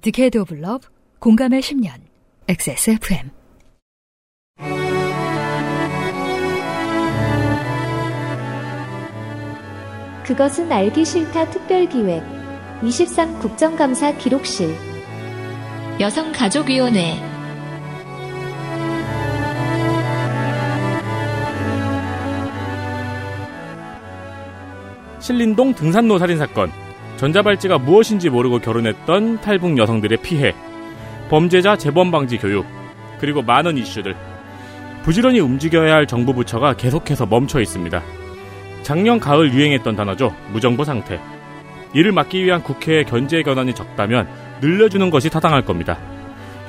디케이드 오브 러브, 공감의 10년, XSFM. 그것은 알기 싫다 특별기획 23 국정감사기록실 여성가족위원회. 신림동 등산로 살인사건. 전자발찌가 무엇인지 모르고 결혼했던 탈북 여성들의 피해, 범죄자 재범방지 교육, 그리고 많은 이슈들. 부지런히 움직여야 할 정부 부처가 계속해서 멈춰 있습니다. 작년 가을 유행했던 단어죠. 무정부 상태. 이를 막기 위한 국회의 견제 권한이 적다면 늘려주는 것이 타당할 겁니다.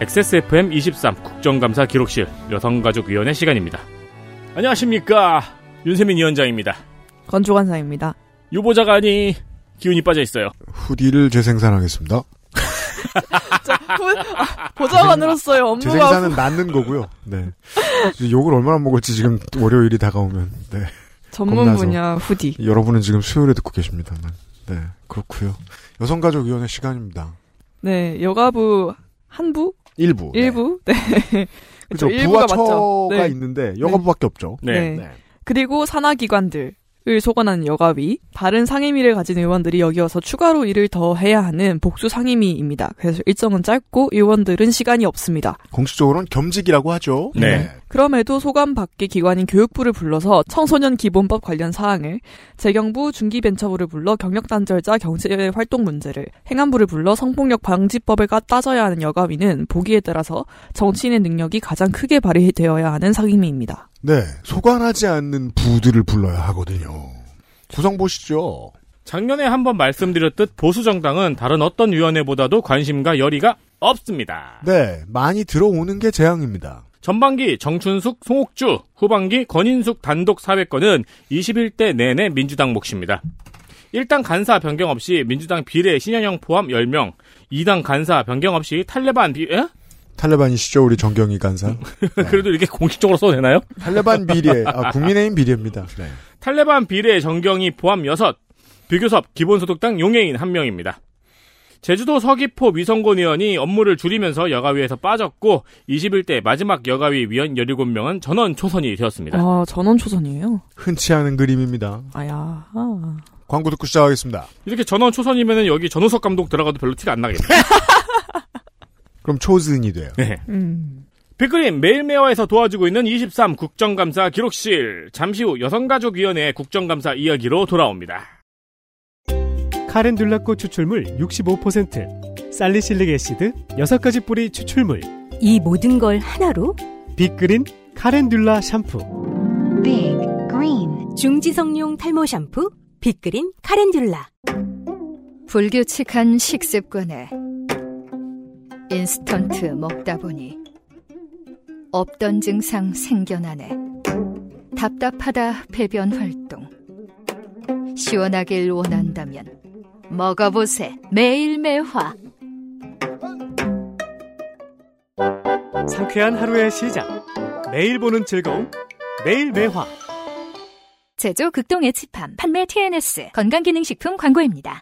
XSFM 23 국정감사 기록실 여성가족위원회 시간입니다. 안녕하십니까. 윤세민 위원장입니다. 건조관사입니다. 유보자가 아니 기운이 빠져있어요. 후디를 재생산하겠습니다. 보좌관으로서의 업무가 재생산은 낳는 거고요. 네. 욕을 얼마나 먹을지 지금 월요일이 다가오면. 네. 전문 분야 후디. 여러분은 지금 수요일에 듣고 계십니다만. 네, 그렇고요. 여성가족위원회 시간입니다. 네, 여가부 한부? 일부. 네. 네. 그렇죠. 부하처가 있는데 여가부밖에 없죠. 네. 그리고 산하기관들을 소관하는 여가위, 다른 상임위를 가진 의원들이 여기어서 추가로 일을 더 해야 하는 복수 상임위입니다. 그래서 일정은 짧고 의원들은 시간이 없습니다. 공식적으로는 겸직이라고 하죠. 네. 그럼에도 소관 밖의 기관인 교육부를 불러서 청소년 기본법 관련 사항을, 재경부, 중기벤처부를 불러 경력단절자 경제활동 문제를, 행안부를 불러 성폭력 방지법을 따져야 하는 여가위는 보기에 따라서 정치인의 능력이 가장 크게 발휘되어야 하는 상임위입니다. 네, 소관하지 않는 부들을 불러야 하거든요. 구성 보시죠. 작년에 한번 말씀드렸듯 보수정당은 다른 어떤 위원회보다도 관심과 열의가 없습니다. 네, 많이 들어오는 게 재앙입니다. 전반기 정춘숙, 송옥주, 후반기 권인숙 단독 사회권은 21대 내내 민주당 몫입니다. 1당 간사 변경 없이 민주당 비례 신현영 포함 10명, 2당 간사 변경 없이 탈레반 비례? 탈레반이시죠, 우리 정경희 간사. 그래도 이렇게 공식적으로 써도 되나요? 탈레반 비례, 국민의힘 비례입니다. 네. 탈레반 비례 정경희 포함 6, 비교섭 기본소득당 용혜인 1명입니다. 제주도 서귀포 위성곤 의원이 업무를 줄이면서 여가위에서 빠졌고 21대 마지막 여가위 위원 17명은 전원 초선이 되었습니다. 아, 전원 초선이에요? 흔치 않은 그림입니다. 아야. 아. 광고 듣고 시작하겠습니다. 이렇게 전원 초선이면 여기 전우석 감독 들어가도 별로 티가 안 나겠네. 그럼 초선이 돼요. 네. 빅그린 매일매화에서 도와주고 있는 23 국정감사 기록실. 잠시 후 여성가족위원회 국정감사 이야기로 돌아옵니다. 카렌듈라 꽃 추출물 65%, 살리실릭애씨드 6가지 뿌리 추출물. 이 모든 걸 하나로? 빅그린 카렌듈라 샴푸. 빅그린 중지성용 탈모 샴푸 빅그린 카렌듈라. 불규칙한 식습관에 인스턴트 먹다 보니 없던 증상 생겨나네. 답답하다 배변 활동. 시원하길 원한다면 먹어보세. 매일매화. 상쾌한 하루의 시작. 매일 보는 즐거움. 매일매화. 제조 극동의 치팜. 판매 TNS. 건강기능식품 광고입니다.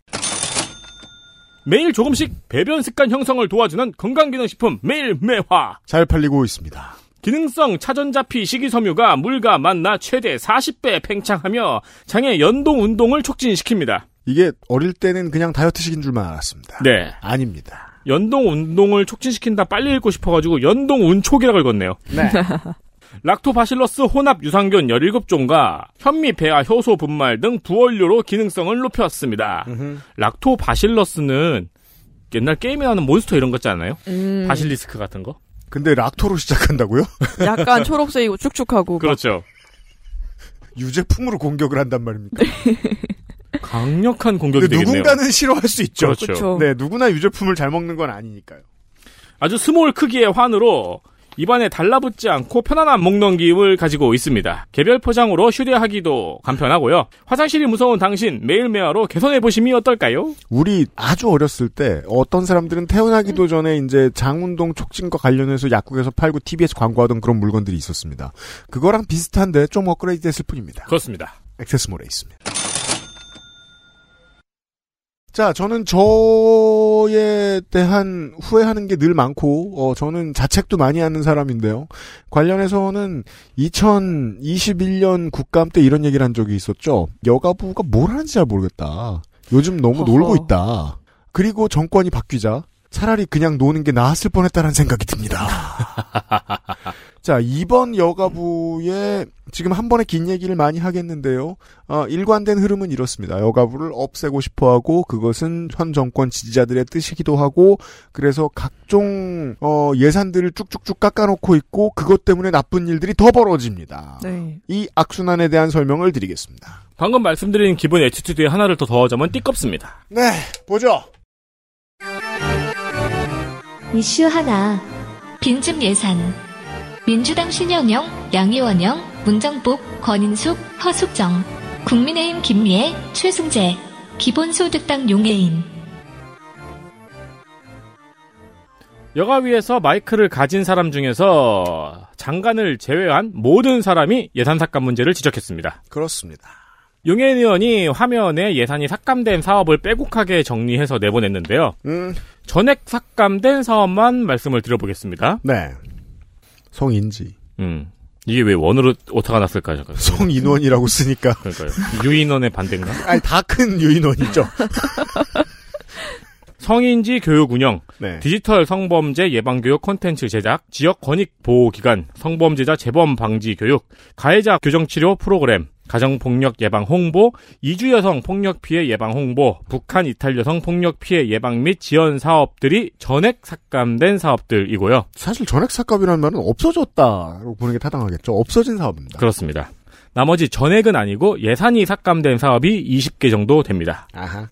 매일 조금씩 배변 습관 형성을 도와주는 건강기능식품 매일매화. 잘 팔리고 있습니다. 기능성 차전자피 식이섬유가 물과 만나 최대 40배 팽창하며 장의 연동 운동을 촉진시킵니다. 이게 어릴 때는 그냥 다이어트식인 줄만 알았습니다. 네. 아닙니다. 연동 운동을 촉진시킨다 빨리 읽고 싶어가지고 연동 운촉이라고 읽었네요. 네. 락토 바실러스 혼합 유산균 17종과 현미, 배아, 효소 분말 등 부원료로 기능성을 높였습니다. 락토 바실러스는 옛날 게임에 나오는 몬스터 이런 거 있지 않아요? 바실리스크 같은 거? 근데 락토로 시작한다고요? 약간 초록색이고 축축하고. 그렇죠. 유제품으로 공격을 한단 말입니까? 강력한 공격이 되겠네요. 누군가는 싫어할 수 있죠. 그렇죠. 네, 누구나 유제품을 잘 먹는 건 아니니까요. 아주 스몰 크기의 환으로 입안에 달라붙지 않고 편안한 목넘김을 가지고 있습니다. 개별 포장으로 휴대하기도 간편하고요. 화장실이 무서운 당신 매일매화로 개선해보심이 어떨까요? 우리 아주 어렸을 때 어떤 사람들은 태어나기도 전에 이제 장운동 촉진과 관련해서 약국에서 팔고 TV에서 광고하던 그런 물건들이 있었습니다. 그거랑 비슷한데 좀 업그레이드 됐을 뿐입니다. 그렇습니다. 액세스몰에 있습니다. 자, 저는 거에 대한 후회하는 게 늘 많고 저는 자책도 많이 하는 사람인데요. 관련해서는 2021년 국감 때 이런 얘기를 한 적이 있었죠. 여가부가 뭘 하는지 잘 모르겠다. 요즘 너무 놀고 있다. 그리고 정권이 바뀌자 차라리 그냥 노는 게 나았을 뻔했다는 생각이 듭니다. 자, 이번 여가부에 지금 한 번에 긴 얘기를 많이 하겠는데요. 일관된 흐름은 이렇습니다. 여가부를 없애고 싶어하고 그것은 현 정권 지지자들의 뜻이기도 하고 그래서 각종 예산들을 쭉쭉쭉 깎아놓고 있고 그것 때문에 나쁜 일들이 더 벌어집니다. 네. 이 악순환에 대한 설명을 드리겠습니다. 방금 말씀드린 기본 애티튜드에 하나를 더 더하자면 띠껍습니다. 네, 보죠. 이슈 하나. 빈집 예산. 민주당 신현영, 양이원영, 문정복, 권인숙, 허숙정. 국민의힘 김미애, 최승재. 기본소득당 용혜인. 여가위에서 마이크를 가진 사람 중에서 장관을 제외한 모든 사람이 예산 삭감 문제를 지적했습니다. 그렇습니다. 용혜인 의원이 화면에 예산이 삭감된 사업을 빼곡하게 정리해서 내보냈는데요. 전액 삭감된 사업만 말씀을 드려보겠습니다. 네. 성인지. 이게 왜 원으로 오타가 났을까요? 성인원이라고 쓰니까. 그러니까요. 유인원의 반대인가? 아니, 다 큰 유인원이죠. 성인지 교육 운영, 네. 디지털 성범죄 예방교육 콘텐츠 제작, 지역 권익보호기관, 성범죄자 재범 방지 교육, 가해자 교정치료 프로그램, 가정폭력 예방 홍보, 이주여성 폭력 피해 예방 홍보, 북한 이탈 여성 폭력 피해 예방 및 지원 사업들이 전액 삭감된 사업들이고요. 사실 전액 삭감이라는 말은 없어졌다라고 보는 게 타당하겠죠. 없어진 사업입니다. 그렇습니다. 나머지 전액은 아니고 예산이 삭감된 사업이 20개 정도 됩니다. 아하.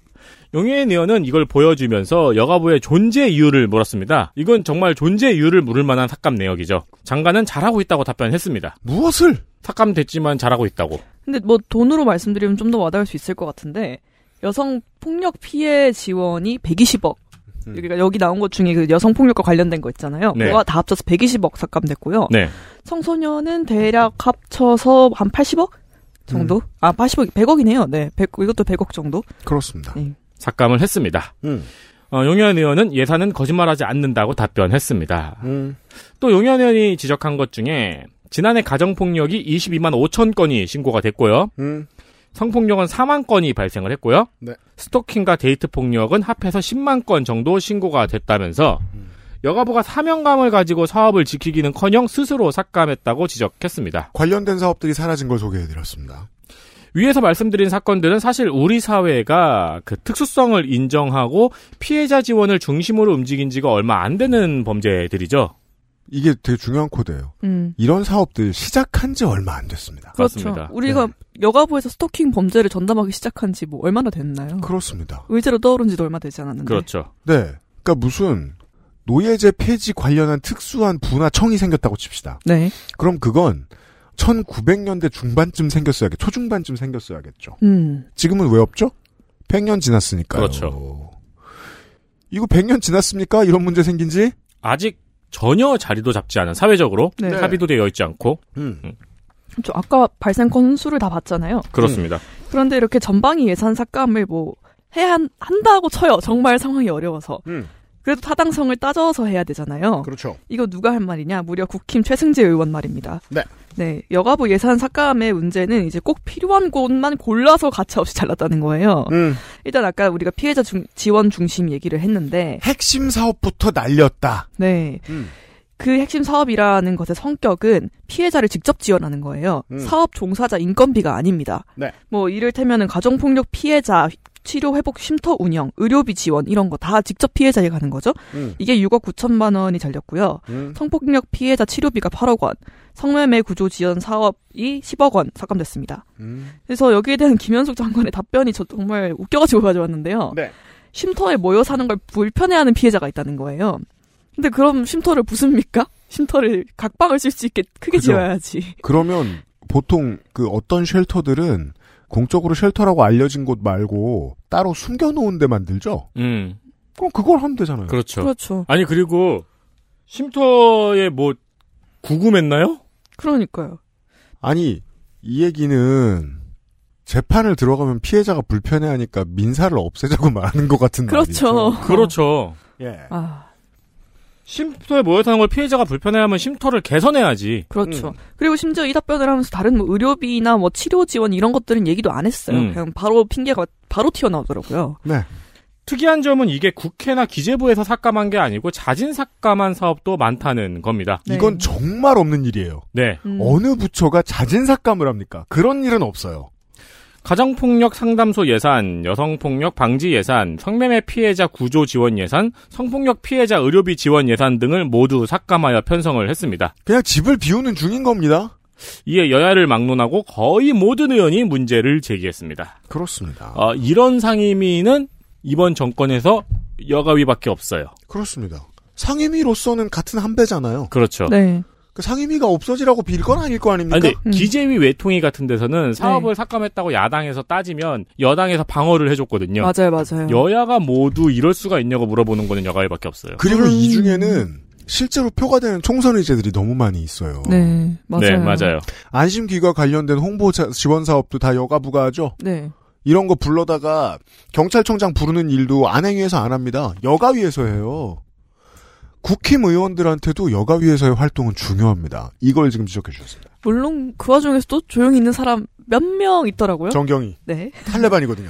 용혜인 의원은 이걸 보여주면서 여가부의 존재 이유를 물었습니다. 이건 정말 존재 이유를 물을 만한 삭감 내역이죠. 장관은 잘하고 있다고 답변했습니다. 무엇을? 삭감됐지만 잘하고 있다고. 근데 뭐 돈으로 말씀드리면 좀 더 와닿을 수 있을 것 같은데 여성 폭력 피해 지원이 120억. 그러니까 여기 나온 것 중에 그 여성 폭력과 관련된 거 있잖아요. 네. 그거 다 합쳐서 120억 삭감됐고요. 네. 청소년은 대략 합쳐서 한 80억 정도? 100억이네요. 네. 100, 이것도 100억 정도. 그렇습니다. 네. 삭감을 했습니다. 용혜인 의원은 예산은 거짓말하지 않는다고 답변했습니다. 또 용혜인 의원이 지적한 것 중에 지난해 가정폭력이 22만 5천 건이 신고가 됐고요. 성폭력은 4만 건이 발생을 했고요. 네. 스토킹과 데이트폭력은 합해서 10만 건 정도 신고가 됐다면서 여가부가 사명감을 가지고 사업을 지키기는커녕 스스로 삭감했다고 지적했습니다. 관련된 사업들이 사라진 걸 소개해드렸습니다. 위에서 말씀드린 사건들은 사실 우리 사회가 그 특수성을 인정하고 피해자 지원을 중심으로 움직인 지가 얼마 안 되는 범죄들이죠. 이게 되게 중요한 코드예요. 이런 사업들 시작한 지 얼마 안 됐습니다. 그렇죠. 맞습니다. 우리가 네. 여가부에서 스토킹 범죄를 전담하기 시작한 지 뭐 얼마나 됐나요? 그렇습니다. 의제로 떠오른 지도 얼마 되지 않았는데. 그렇죠. 네. 그러니까 무슨 노예제 폐지 관련한 특수한 부나 청이 생겼다고 칩시다. 네. 그럼 그건 1900년대 중반쯤 생겼어야겠죠. 초중반쯤 생겼어야겠죠. 지금은 왜 없죠? 100년 지났으니까요. 그렇죠. 이거 100년 지났습니까? 이런 문제 생긴 지? 아직 전혀 자리도 잡지 않은, 사회적으로 네. 합의도 되어 있지 않고. 저 아까 발생 건수를 다 봤잖아요. 그렇습니다. 그런데 이렇게 전방위 예산 삭감을 뭐 한다고 쳐요. 정말 상황이 어려워서. 그래도 타당성을 따져서 해야 되잖아요. 그렇죠. 이거 누가 할 말이냐? 무려 국힘 최승재 의원 말입니다. 네. 네. 여가부 예산 삭감의 문제는 이제 꼭 필요한 곳만 골라서 가차없이 잘랐다는 거예요. 일단 아까 우리가 피해자 지원 중심 얘기를 했는데 핵심 사업부터 날렸다. 네. 그 핵심 사업이라는 것의 성격은 피해자를 직접 지원하는 거예요. 사업 종사자 인건비가 아닙니다. 네. 뭐 이를테면은 가정폭력 피해자 치료 회복 쉼터 운영, 의료비 지원 이런 거 다 직접 피해자에 가는 거죠. 이게 6억 9천만 원이 잘렸고요. 성폭력 피해자 치료비가 8억 원, 성매매 구조 지원 사업이 10억 원 삭감됐습니다. 그래서 여기에 대한 김현숙 장관의 답변이 저 정말 웃겨가지고 가져왔는데요. 네. 쉼터에 모여 사는 걸 불편해하는 피해자가 있다는 거예요. 근데 그럼 쉼터를 부숩니까? 쉼터를 각방을 쓸 수 있게 크게 그죠. 지어야지. 그러면 보통 그 어떤 쉘터들은 공적으로 쉘터라고 알려진 곳 말고 따로 숨겨놓은 데 만들죠? 그럼 그걸 하면 되잖아요. 그렇죠. 그렇죠. 아니, 그리고, 쉼터에 뭐, 구금했나요? 그러니까요. 아니, 이 얘기는, 재판을 들어가면 피해자가 불편해하니까 민사를 없애자고 말하는 것 같은 말이죠. 그렇죠. 그렇죠. 예. 아. 쉼터에 모여사는 걸 피해자가 불편해하면 쉼터를 개선해야지. 그렇죠. 그리고 심지어 이 답변을 하면서 다른 뭐 의료비나 뭐 치료 지원 이런 것들은 얘기도 안 했어요. 그냥 바로 핑계가 바로 튀어나오더라고요. 네. 특이한 점은 이게 국회나 기재부에서 삭감한 게 아니고 자진 삭감한 사업도 많다는 겁니다. 네. 이건 정말 없는 일이에요. 네. 어느 부처가 자진 삭감을 합니까? 그런 일은 없어요. 가정폭력 상담소 예산, 여성폭력 방지 예산, 성매매 피해자 구조 지원 예산, 성폭력 피해자 의료비 지원 예산 등을 모두 삭감하여 편성을 했습니다. 그냥 집을 비우는 중인 겁니다. 이에 여야를 막론하고 거의 모든 의원이 문제를 제기했습니다. 그렇습니다. 이런 상임위는 이번 정권에서 여가위밖에 없어요. 그렇습니다. 상임위로서는 같은 한 배잖아요. 그렇죠. 네. 그 상임위가 없어지라고 빌 건 아닐 거 아닙니까? 아니, 기재위 외통위 같은 데서는 사업을 삭감했다고 야당에서 따지면 여당에서 방어를 해줬거든요. 맞아요, 맞아요. 여야가 모두 이럴 수가 있냐고 물어보는 거는 여가위밖에 없어요. 그리고 이 중에는 실제로 표가 되는 총선 의제들이 너무 많이 있어요. 네, 맞아요. 네, 맞아요. 안심귀가 관련된 홍보 지원 사업도 다 여가부가 하죠? 네. 이런 거 불러다가 경찰청장 부르는 일도 안행위에서 안 합니다. 여가위에서 해요. 국힘 의원들한테도 여가위에서의 활동은 중요합니다. 이걸 지금 지적해 주셨습니다. 물론 그 와중에서도 조용히 있는 사람 몇 명 있더라고요. 정경희. 네. 탈레반이거든요.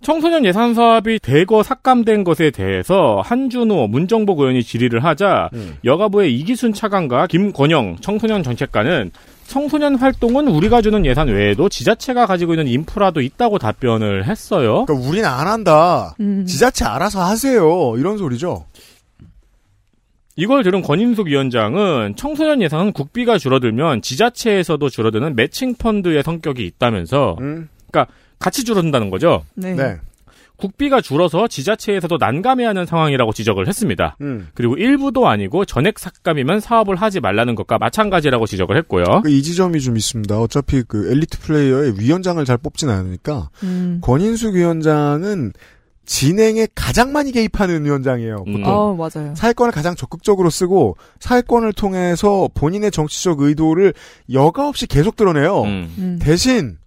청소년 예산 사업이 대거 삭감된 것에 대해서 한준호, 문정복 의원이 질의를 하자 여가부의 이기순 차관과 김권영 청소년 정책관은 청소년 활동은 우리가 주는 예산 외에도 지자체가 가지고 있는 인프라도 있다고 답변을 했어요. 그러니까 우리는 안 한다. 지자체 알아서 하세요. 이런 소리죠. 이걸 들은 권인숙 위원장은 청소년 예산은 국비가 줄어들면 지자체에서도 줄어드는 매칭 펀드의 성격이 있다면서 그러니까 같이 줄어든다는 거죠. 네. 네. 국비가 줄어서 지자체에서도 난감해하는 상황이라고 지적을 했습니다. 그리고 일부도 아니고 전액 삭감이면 사업을 하지 말라는 것과 마찬가지라고 지적을 했고요. 이 지점이 좀 있습니다. 어차피 그 엘리트 플레이어의 위원장을 잘 뽑진 않으니까 권인숙 위원장은 진행에 가장 많이 개입하는 위원장이에요. 보통. 맞아요. 사회권을 가장 적극적으로 쓰고 사회권을 통해서 본인의 정치적 의도를 여가 없이 계속 드러내요. 대신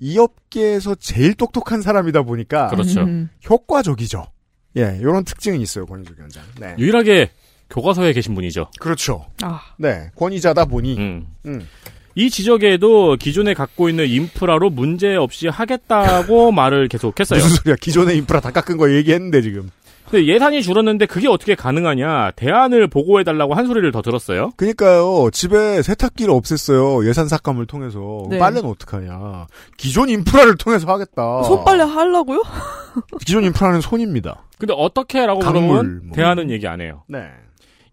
이 업계에서 제일 똑똑한 사람이다 보니까 그렇죠. 효과적이죠. 예, 이런 특징은 있어요, 권인숙 위원장. 네. 유일하게 교과서에 계신 분이죠. 그렇죠. 아. 네, 권위자다 보니. 이 지적에도 기존에 갖고 있는 인프라로 문제 없이 하겠다고 말을 계속했어요. 무슨 소리야? 기존의 인프라 다 깎은 거 얘기했는데 지금. 근데 예산이 줄었는데 그게 어떻게 가능하냐. 대안을 보고해달라고 한 소리를 더 들었어요. 그러니까요. 집에 세탁기를 없앴어요. 예산 삭감을 통해서. 네. 빨래는 어떡하냐. 기존 인프라를 통해서 하겠다. 손빨래 하려고요? 기존 인프라는 손입니다. 근데 어떻게 라고 물어보면 뭐. 대안은 얘기 안 해요. 네.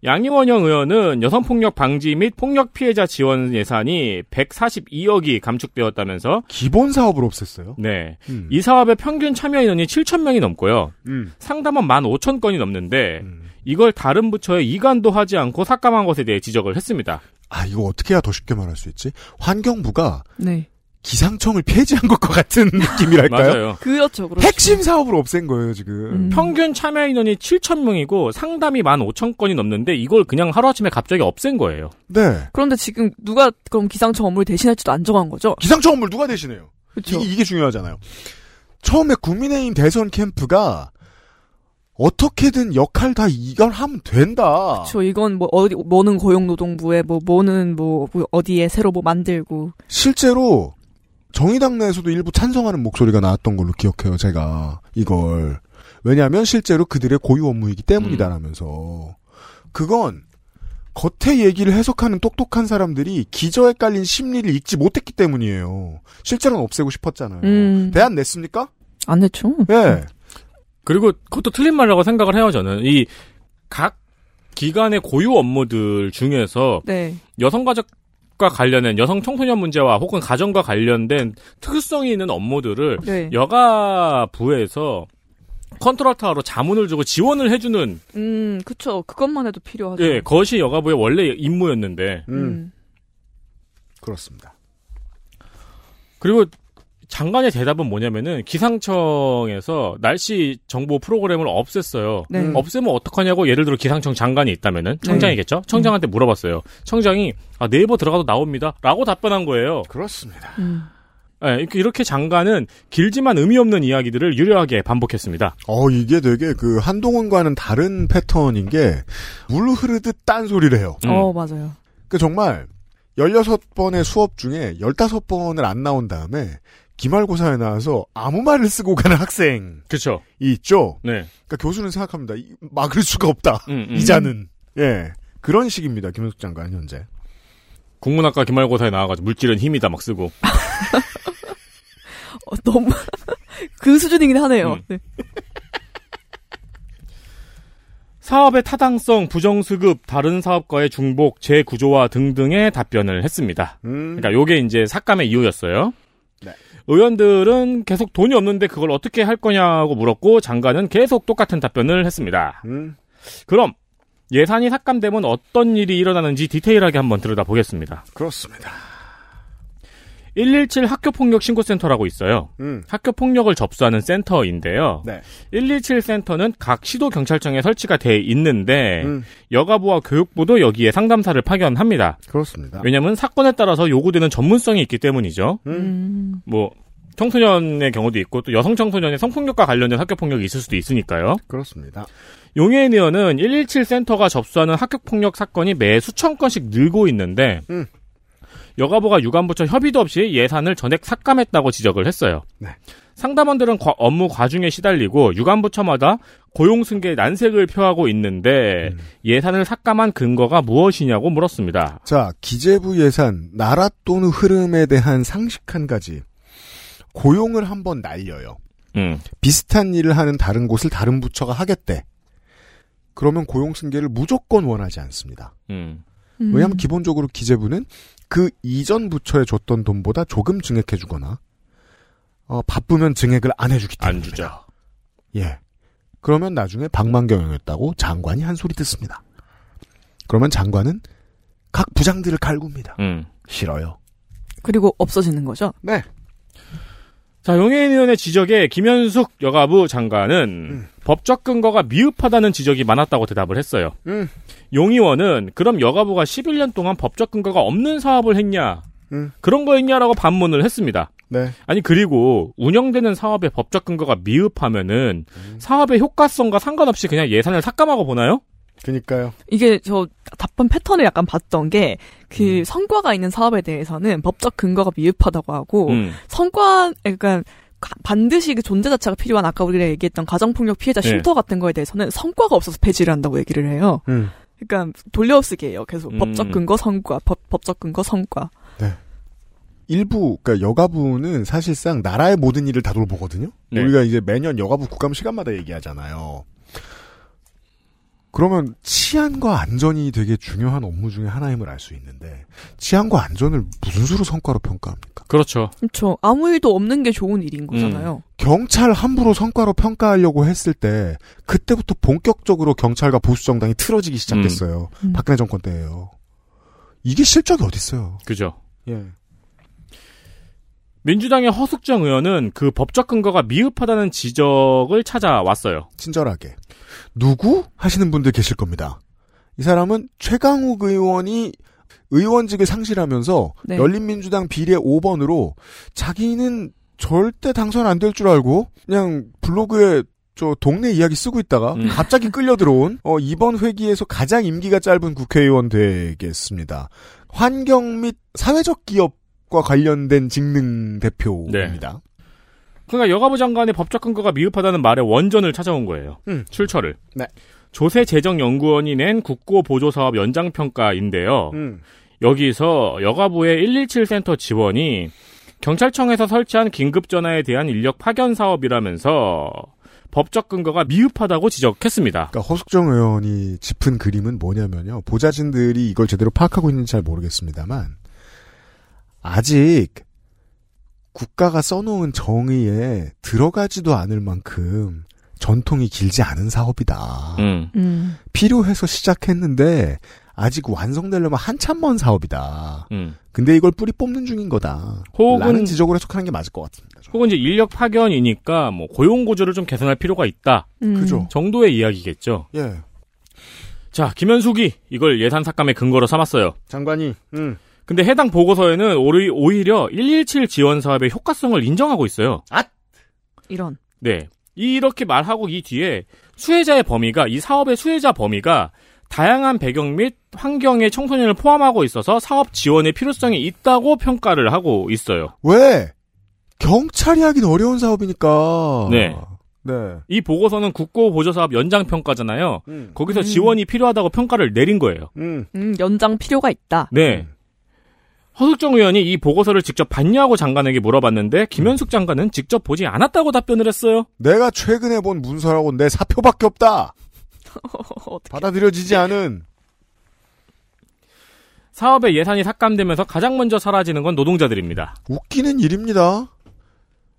양이원영 의원은 여성폭력 방지 및 폭력 피해자 지원 예산이 142억이 감축되었다면서 기본 사업을 없앴어요. 네, 이 사업의 평균 참여 인원이 7천 명이 넘고요. 상담원 15,000건이 넘는데 이걸 다른 부처에 이관도 하지 않고 삭감한 것에 대해 지적을 했습니다. 아, 이거 어떻게 해야 더 쉽게 말할 수 있지? 환경부가 네. 기상청을 폐지한 것과 같은 느낌이랄까요? 맞아요. 그렇죠, 그렇죠. 핵심 사업을 없앤 거예요, 지금. 평균 참여 인원이 7,000명이고 상담이 15,000건이 넘는데 이걸 그냥 하루아침에 갑자기 없앤 거예요. 네. 그런데 지금 누가 그럼 기상청 업무를 대신할지도 안 정한 거죠? 기상청 업무를 누가 대신해요? 그렇죠. 이게 중요하잖아요. 처음에 국민의힘 대선 캠프가 어떻게든 역할 다 이걸 하면 된다. 그렇죠. 이건 뭐 어디 뭐는 고용노동부에 뭐는 뭐 어디에 새로 뭐 만들고. 실제로 정의당 내에서도 일부 찬성하는 목소리가 나왔던 걸로 기억해요, 제가. 이걸. 왜냐하면 실제로 그들의 고유 업무이기 때문이다라면서. 그건 겉에 얘기를 해석하는 똑똑한 사람들이 기저에 깔린 심리를 읽지 못했기 때문이에요. 실제로는 없애고 싶었잖아요. 대안 냈습니까? 안 냈죠. 네. 그리고 그것도 틀린 말이라고 생각을 해요, 저는. 이 각 기관의 고유 업무들 중에서 네. 여성가족 관련된 여성 청소년 문제와 혹은 가정과 관련된 특수성이 있는 업무들을 네. 여가부에서 컨트랙터로 자문을 주고 지원을 해주는 그쵸. 그것만 해도 필요하죠. 예, 그것이 여가부의 원래 임무였는데 그렇습니다. 그리고 장관의 대답은 뭐냐면은 기상청에서 날씨 정보 프로그램을 없앴어요. 네. 없애면 어떡하냐고 예를 들어 기상청 장관이 있다면은 청장이겠죠? 네. 청장한테 물어봤어요. 청장이 아, 네이버 들어가도 나옵니다. 라고 답변한 거예요. 그렇습니다. 네, 이렇게 장관은 길지만 의미 없는 이야기들을 유려하게 반복했습니다. 이게 되게 그 한동훈과는 다른 패턴인 게 물 흐르듯 딴소리를 해요. 맞아요. 그 정말 16번의 수업 중에 15번을 안 나온 다음에 기말고사에 나와서 아무 말을 쓰고 가는 학생이 그쵸. 있죠. 네. 그러니까 교수는 생각합니다. 막을 수가 없다. 이자는. 예. 그런 식입니다. 김현숙 장관 현재. 국문학과 기말고사에 나와가지고 물질은 힘이다 막 쓰고. 너무 그 수준이긴 하네요. 네. 사업의 타당성, 부정수급, 다른 사업과의 중복, 재구조화 등등의 답변을 했습니다. 그러니까 이게 이제 삭감의 이유였어요. 네. 의원들은 계속 돈이 없는데 그걸 어떻게 할 거냐고 물었고 장관은 계속 똑같은 답변을 했습니다. 그럼 예산이 삭감되면 어떤 일이 일어나는지 디테일하게 한번 들여다보겠습니다. 그렇습니다. 117 학교폭력신고센터라고 있어요. 학교폭력을 접수하는 센터인데요. 네. 117 센터는 각 시도경찰청에 설치가 돼 있는데 여가부와 교육부도 여기에 상담사를 파견합니다. 그렇습니다. 왜냐하면 사건에 따라서 요구되는 전문성이 있기 때문이죠. 뭐 청소년의 경우도 있고 또 여성 청소년의 성폭력과 관련된 학교폭력이 있을 수도 있으니까요. 그렇습니다. 용혜인 의원은 117 센터가 접수하는 학교폭력 사건이 매 수천 건씩 늘고 있는데 여가부가 유관부처 협의도 없이 예산을 전액 삭감했다고 지적을 했어요. 네. 상담원들은 업무 과중에 시달리고 유관부처마다 고용승계 난색을 표하고 있는데 예산을 삭감한 근거가 무엇이냐고 물었습니다. 자, 기재부 예산, 나라 또는 흐름에 대한 상식 한 가지. 고용을 한번 날려요. 비슷한 일을 하는 다른 곳을 다른 부처가 하겠대. 그러면 고용승계를 무조건 원하지 않습니다. 왜냐하면 기본적으로 기재부는 그 이전 부처에 줬던 돈보다 조금 증액해주거나 바쁘면 증액을 안 해주기 때문에 안 주자. 예. 그러면 나중에 방만경영했다고 장관이 한 소리 듣습니다. 그러면 장관은 각 부장들을 갈굽니다. 싫어요. 그리고 없어지는 거죠? 네. 자, 용혜인 의원의 지적에 김현숙 여가부 장관은 법적 근거가 미흡하다는 지적이 많았다고 대답을 했어요. 용 의원은 그럼 여가부가 11년 동안 법적 근거가 없는 사업을 했냐? 그런 거였냐라고 반문을 했습니다. 네. 아니 그리고 운영되는 사업의 법적 근거가 미흡하면은 사업의 효과성과 상관없이 그냥 예산을 삭감하고 보나요? 그니까요. 이게 저 답변 패턴을 약간 봤던 게 그 성과가 있는 사업에 대해서는 법적 근거가 미흡하다고 하고 성과 그러니까 반드시 그 존재 자체가 필요한 아까 우리가 얘기했던 가정폭력 피해자 쉼터 네. 같은 거에 대해서는 성과가 없어서 배제를 한다고 얘기를 해요. 그러니까 돌려쓰기예요. 계속 법적 근거 성과, 법적 근거 성과. 네. 일부 그러니까 여가부는 사실상 나라의 모든 일을 다 돌보거든요. 네. 우리가 이제 매년 여가부 국감 시간마다 얘기하잖아요. 그러면 치안과 안전이 되게 중요한 업무 중에 하나임을 알 수 있는데 치안과 안전을 무슨 수로 성과로 평가합니까? 그렇죠. 그렇죠. 아무 일도 없는 게 좋은 일인 거잖아요. 경찰 함부로 성과로 평가하려고 했을 때 그때부터 본격적으로 경찰과 보수 정당이 틀어지기 시작했어요. 박근혜 정권 때예요. 이게 실적이 어딨어요. 그죠. 예. 민주당의 허숙정 의원은 그 법적 근거가 미흡하다는 지적을 찾아왔어요. 친절하게. 누구? 하시는 분들 계실 겁니다. 이 사람은 최강욱 의원이 의원직을 상실하면서 네. 열린민주당 비례 5번으로 자기는 절대 당선 안 될 줄 알고 그냥 블로그에 저 동네 이야기 쓰고 있다가 갑자기 끌려 들어온 이번 회기에서 가장 임기가 짧은 국회의원 되겠습니다. 환경 및 사회적 기업과 관련된 직능 대표입니다. 네. 그러니까 여가부 장관의 법적 근거가 미흡하다는 말의 원전을 찾아온 거예요. 출처를. 네. 조세재정연구원이 낸 국고보조사업 연장평가인데요. 여기서 여가부의 117센터 지원이 경찰청에서 설치한 긴급전화에 대한 인력 파견 사업이라면서 법적 근거가 미흡하다고 지적했습니다. 그러니까 허숙정 의원이 짚은 그림은 뭐냐면요. 보좌진들이 이걸 제대로 파악하고 있는지 잘 모르겠습니다만 아직 국가가 써놓은 정의에 들어가지도 않을 만큼 전통이 길지 않은 사업이다. 필요해서 시작했는데 아직 완성되려면 한참 먼 사업이다. 근데 이걸 뿌리 뽑는 중인 거다. 라는 지적으로 해석하는 게 맞을 것 같습니다. 저는. 혹은 이제 인력 파견이니까 뭐 고용 구조를 좀 개선할 필요가 있다. 그죠. 정도의 이야기겠죠. 예. 자, 김현숙이 이걸 예산 삭감의 근거로 삼았어요. 장관이. 근데 해당 보고서에는 오히려 117 지원 사업의 효과성을 인정하고 있어요. 앗! 이런. 네. 이렇게 말하고 이 뒤에 수혜자의 범위가, 이 사업의 수혜자 범위가 다양한 배경 및 환경의 청소년을 포함하고 있어서 사업 지원의 필요성이 있다고 평가를 하고 있어요. 왜? 경찰이 하긴 어려운 사업이니까. 네. 네. 이 보고서는 국고보조사업 연장평가잖아요. 거기서 지원이 필요하다고 평가를 내린 거예요. 연장 필요가 있다. 네. 허숙정 의원이 이 보고서를 직접 봤냐고 장관에게 물어봤는데 김현숙 장관은 직접 보지 않았다고 답변을 했어요. 내가 최근에 본 문서라고 내 사표밖에 없다. 받아들여지지 않은. 사업의 예산이 삭감되면서 가장 먼저 사라지는 건 노동자들입니다. 웃기는 일입니다.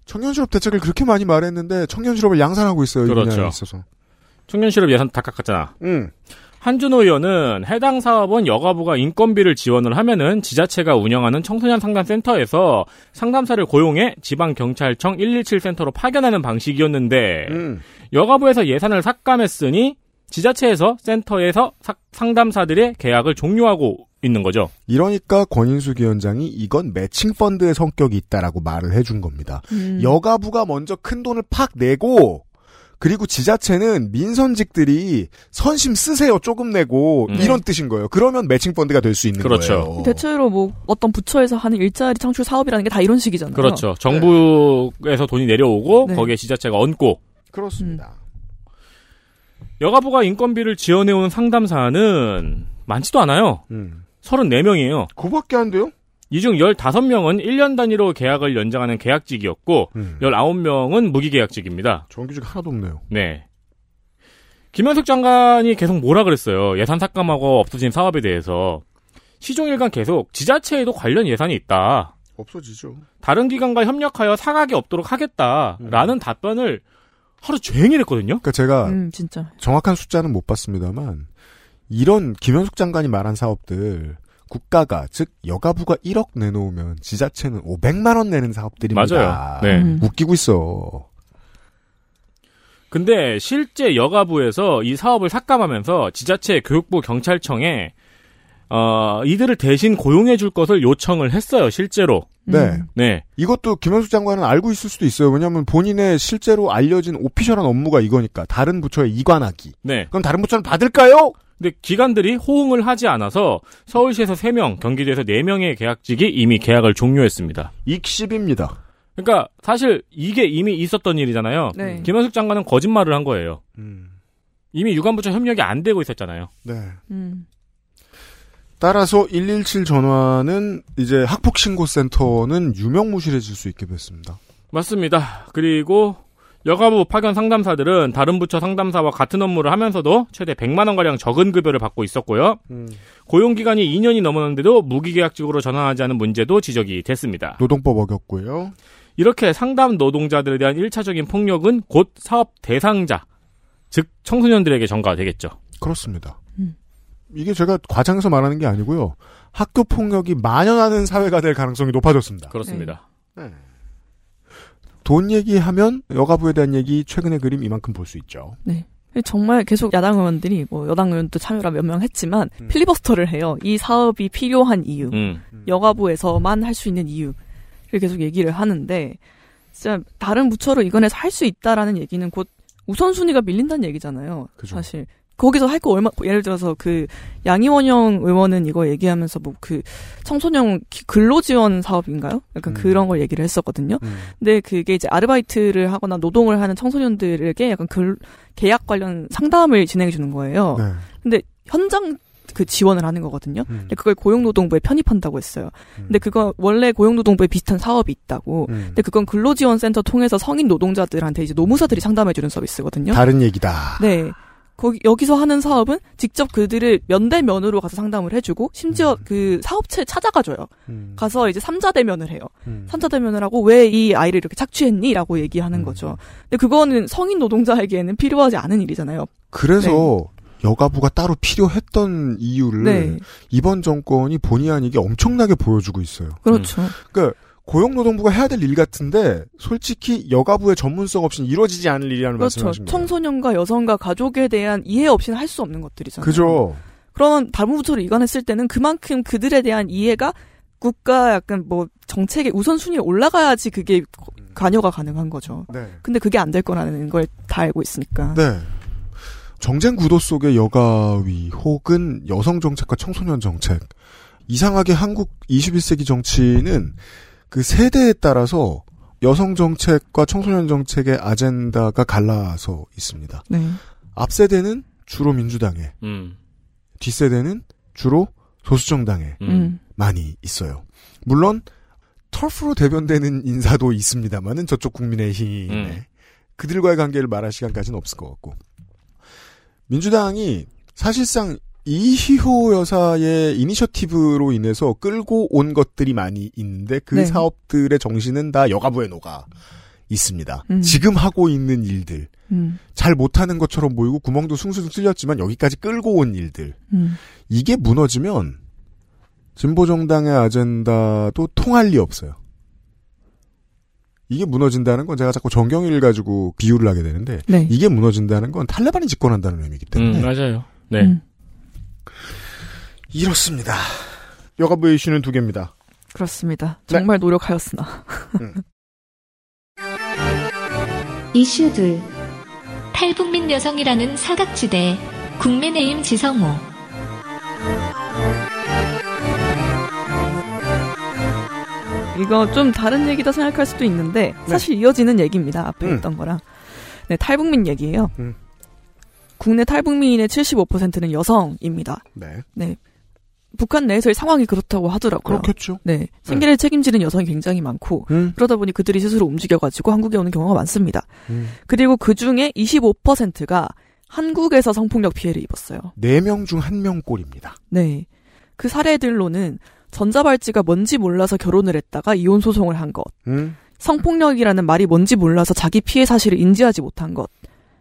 청년 실업 대책을 그렇게 많이 말했는데 청년 실업을 양산하고 있어요. 그렇죠. 있어서. 청년 실업 예산 다 깎았잖아. 한준호 의원은 해당 사업은 여가부가 인건비를 지원을 하면은 지자체가 운영하는 청소년 상담센터에서 상담사를 고용해 지방경찰청 117 센터로 파견하는 방식이었는데 여가부에서 예산을 삭감했으니 지자체에서 센터에서 상담사들의 계약을 종료하고 있는 거죠. 이러니까 권인숙 위원장이 이건 매칭 펀드의 성격이 있다라고 말을 해준 겁니다. 여가부가 먼저 큰 돈을 팍 내고 그리고 지자체는 민선직들이 선심 쓰세요 조금 내고 이런 뜻인 거예요. 그러면 매칭 펀드가 될 수 있는 그렇죠. 거예요. 대체로 뭐 어떤 부처에서 하는 일자리 창출 사업이라는 게 다 이런 식이잖아요. 그렇죠. 정부에서 네. 돈이 내려오고 네. 거기에 지자체가 얹고. 그렇습니다. 여가부가 인건비를 지원해온 상담사는 많지도 않아요. 34명이에요. 그밖에 안 돼요? 이 중 15명은 1년 단위로 계약을 연장하는 계약직이었고 19명은 무기계약직입니다. 정규직 하나도 없네요. 네. 김현숙 장관이 계속 뭐라 그랬어요. 예산 삭감하고 없어진 사업에 대해서. 시종일관 계속 지자체에도 관련 예산이 있다. 없어지죠. 다른 기관과 협력하여 사각이 없도록 하겠다라는 답변을 하루 종일 했거든요. 그러니까 제가 진짜. 정확한 숫자는 못 봤습니다만 이런 김현숙 장관이 말한 사업들 국가가 즉 여가부가 1억 내놓으면 지자체는 500만 원 내는 사업들입니다. 맞아요. 네. 웃기고 있어. 근데 실제 여가부에서 이 사업을 삭감하면서 지자체 교육부 경찰청에 이들을 대신 고용해 줄 것을 요청을 했어요. 실제로. 네. 네. 이것도 김현숙 장관은 알고 있을 수도 있어요. 왜냐하면 본인의 실제로 알려진 오피셜한 업무가 이거니까. 다른 부처에 이관하기. 네. 그럼 다른 부처는 받을까요? 근데 기관들이 호응을 하지 않아서 서울시에서 3명, 경기도에서 4명의 계약직이 이미 계약을 종료했습니다. 익십입니다. 그러니까 사실 이게 이미 있었던 일이잖아요. 네. 김현숙 장관은 거짓말을 한 거예요. 이미 유관부처 협력이 안 되고 있었잖아요. 네. 따라서 117 전화는 이제 학폭신고센터는 유명무실해질 수 있게 됐습니다. 맞습니다. 그리고 여가부 파견 상담사들은 다른 부처 상담사와 같은 업무를 하면서도 최대 100만 원가량 적은 급여를 받고 있었고요. 고용기간이 2년이 넘었는데도 무기계약직으로 전환하지 않은 문제도 지적이 됐습니다. 노동법 어겼고요. 이렇게 상담 노동자들에 대한 1차적인 폭력은 곧 사업 대상자, 즉 청소년들에게 전가되겠죠. 그렇습니다. 이게 제가 과장해서 말하는 게 아니고요. 학교 폭력이 만연하는 사회가 될 가능성이 높아졌습니다. 그렇습니다. 네. 돈 얘기하면 여가부에 대한 얘기 최근의 그림 이만큼 볼 수 있죠. 네. 정말 계속 야당 의원들이 뭐 여당 의원도 참여라 몇 명 했지만 필리버스터를 해요. 이 사업이 필요한 이유, 여가부에서만 할 수 있는 이유를 계속 얘기를 하는데 진짜 다른 부처로 이관해서 할 수 있다라는 얘기는 곧 우선순위가 밀린다는 얘기잖아요. 그죠. 사실. 거기서 할 거 얼마, 예를 들어서 그, 양이원영 의원은 이거 얘기하면서 뭐 그, 청소년 근로지원 사업인가요? 약간 그런 걸 얘기를 했었거든요. 근데 그게 이제 아르바이트를 하거나 노동을 하는 청소년들에게 약간 계약 관련 상담을 진행해주는 거예요. 네. 근데 현장 그 지원을 하는 거거든요. 근데 그걸 고용노동부에 편입한다고 했어요. 근데 그거 원래 고용노동부에 비슷한 사업이 있다고. 근데 그건 근로지원센터 통해서 성인 노동자들한테 이제 노무사들이 상담해주는 서비스거든요. 다른 얘기다. 네. 여기서 하는 사업은 직접 그들을 면대면으로 가서 상담을 해주고, 심지어 그 사업체에 찾아가줘요. 가서 이제 3자 대면을 해요. 3자 대면을 하고, 왜 이 아이를 이렇게 착취했니? 라고 얘기하는 거죠. 근데 그거는 성인 노동자에게는 필요하지 않은 일이잖아요. 그래서 네. 여가부가 따로 필요했던 이유를 네. 이번 정권이 본의 아니게 엄청나게 보여주고 있어요. 그렇죠. 그러니까 고용노동부가 해야 될 일 같은데 솔직히 여가부의 전문성 없이는 이루어지지 않을 일이라는 그렇죠. 말씀이십니다. 청소년과 여성과 가족에 대한 이해 없이는 할 수 없는 것들이잖아요. 그죠. 그런 다른 부처로 이관했을 때는 그만큼 그들에 대한 이해가 국가 약간 뭐 정책의 우선순위에 올라가야지 그게 관여가 가능한 거죠. 네. 근데 그게 안 될 거라는 걸 다 알고 있으니까. 네. 정쟁 구도 속의 여가위 혹은 여성 정책과 청소년 정책. 이상하게 한국 21세기 정치는 그 세대에 따라서 여성 정책과 청소년 정책의 아젠다가 갈라서 있습니다. 네. 앞 세대는 주로 민주당에, 뒷 세대는 주로 소수정당에 많이 있어요. 물론 터프로 대변되는 인사도 있습니다만은 저쪽 국민의힘에 그들과의 관계를 말할 시간까지는 없을 것 같고. 민주당이 사실상 이희호 여사의 이니셔티브로 인해서 끌고 온 것들이 많이 있는데 그 네. 사업들의 정신은 다 여가부에 녹아 있습니다. 지금 하고 있는 일들. 잘 못하는 것처럼 보이고 구멍도 숭숭 뚫렸지만 여기까지 끌고 온 일들. 이게 무너지면 진보정당의 아젠다도 통할 리 없어요. 이게 무너진다는 건 제가 자꾸 정경희를 가지고 비유를 하게 되는데 네. 이게 무너진다는 건 탈레반이 집권한다는 의미이기 때문에. 맞아요. 네. 이렇습니다. 여가부의 이슈는 2개입니다. 그렇습니다. 정말 네. 노력하였으나. 이슈 2. 탈북민 여성이라는 사각지대. 국민의힘 지성호. 이거 좀 다른 얘기다 생각할 수도 있는데 사실 네. 이어지는 얘기입니다. 앞에 했던 거랑. 네, 탈북민 얘기예요. 국내 탈북민의 75%는 여성입니다. 네. 네. 북한 내에서의 상황이 그렇다고 하더라고요. 그렇겠죠. 네. 생계를 책임지는 여성이 굉장히 많고 그러다 보니 그들이 스스로 움직여가지고 한국에 오는 경우가 많습니다. 그리고 그중에 25%가 한국에서 성폭력 피해를 입었어요. 4명 중 1명 꼴입니다. 네. 그 사례들로는 전자발찌가 뭔지 몰라서 결혼을 했다가 이혼 소송을 한 것. 성폭력이라는 말이 뭔지 몰라서 자기 피해 사실을 인지하지 못한 것.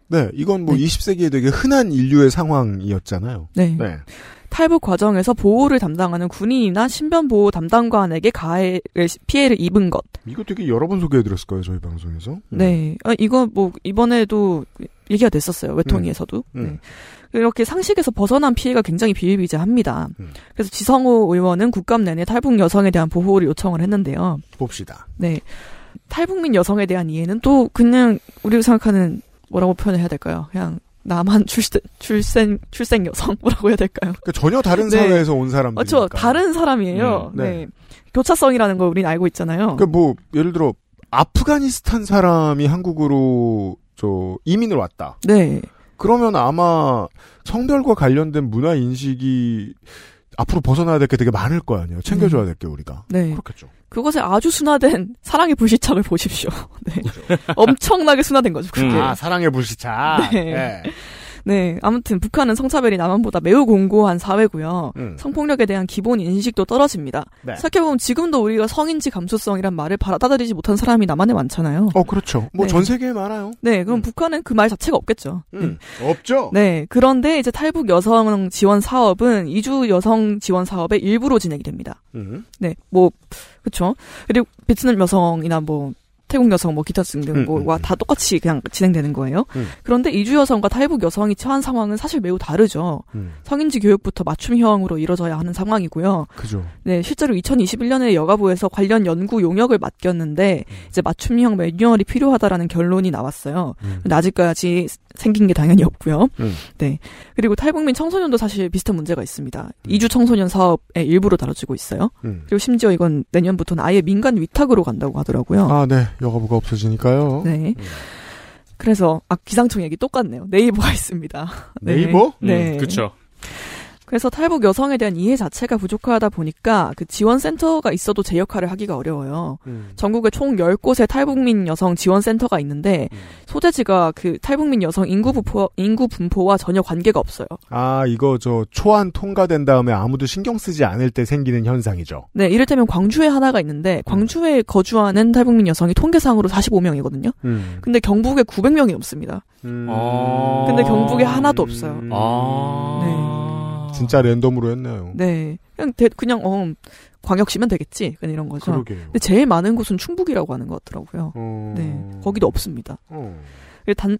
네, 이건 뭐 네. 20세기에 되게 흔한 인류의 상황이었잖아요. 네. 네. 탈북 과정에서 보호를 담당하는 군인이나 신변보호 담당관에게 피해를 입은 것. 이거 되게 여러 번 소개해드렸을 거예요, 저희 방송에서. 네. 아, 이거 뭐, 이번에도 얘기가 됐었어요, 외통위에서도. 네. 이렇게 상식에서 벗어난 피해가 굉장히 비일비재합니다. 그래서 지성호 의원은 국감 내내 탈북 여성에 대한 보호를 요청을 했는데요. 봅시다. 네. 탈북민 여성에 대한 이해는 또 그냥 우리가 생각하는 뭐라고 표현해야 될까요? 그냥 남한 출생 여성 뭐라고 해야 될까요? 그러니까 전혀 다른 네. 사회에서 온 사람들. 그렇죠. 다른 사람이에요. 네. 네. 교차성이라는 걸 우린 알고 있잖아요. 그러니까 뭐 예를 들어 아프가니스탄 사람이 한국으로 저 이민을 왔다. 네. 그러면 아마 성별과 관련된 문화 인식이 앞으로 벗어나야 될 게 되게 많을 거 아니에요. 챙겨줘야 될 게 우리가. 네. 그렇겠죠. 그것에 아주 순화된 사랑의 불시착을 보십시오. 네. 엄청나게 순화된 거죠. 그게. 아, 사랑의 불시착. 네. 네. 네. 아무튼 북한은 성차별이 남한보다 매우 공고한 사회고요. 성폭력에 대한 기본 인식도 떨어집니다. 네. 생각해보면 지금도 우리가 성인지 감수성이란 말을 받아들이지 못한 사람이 남한에 많잖아요. 그렇죠. 뭐 전 네. 세계에 많아요. 네. 그럼 북한은 그 말 자체가 없겠죠. 없죠. 네. 그런데 이제 탈북 여성 지원 사업은 이주 여성 지원 사업의 일부로 진행이 됩니다. 네. 뭐 그렇죠. 그리고 베트남 여성이나 뭐 태국 여성, 뭐 기타 등등 뭐와 다 똑같이 그냥 진행되는 거예요. 그런데 이주 여성과 탈북 여성이 처한 상황은 사실 매우 다르죠. 성인지 교육부터 맞춤형으로 이루어져야 하는 상황이고요. 그죠. 네, 실제로 2021년에 여가부에서 관련 연구 용역을 맡겼는데 이제 맞춤형 매뉴얼이 필요하다라는 결론이 나왔어요. 근데 아직까지 생긴 게 당연히 없고요. 네. 그리고 탈북민 청소년도 사실 비슷한 문제가 있습니다. 이주 청소년 사업의 일부로 다뤄지고 있어요. 그리고 심지어 이건 내년부터는 아예 민간 위탁으로 간다고 하더라고요. 아, 네. 여가부가 없어지니까요. 네. 그래서 기상청 얘기 똑같네요. 네이버가 있습니다. 네. 네이버? 네. 그렇죠. 그래서 탈북 여성에 대한 이해 자체가 부족하다 보니까 그 지원센터가 있어도 제 역할을 하기가 어려워요. 전국에 총 10곳의 탈북민 여성 지원센터가 있는데 소재지가 그 탈북민 여성 인구 분포와 전혀 관계가 없어요. 아, 이거 저 초안 통과된 다음에 아무도 신경 쓰지 않을 때 생기는 현상이죠. 네, 이를테면 광주에 하나가 있는데 광주에 거주하는 탈북민 여성이 통계상으로 45명이거든요. 근데 경북에 900명이 넘습니다. 근데 경북에 하나도 없어요. 아. 네. 진짜 랜덤으로 했네요. 네. 그냥 광역시면 되겠지. 그냥 이런 거죠. 그러게요. 근데 제일 많은 곳은 충북이라고 하는 것 같더라고요. 네. 거기도 없습니다.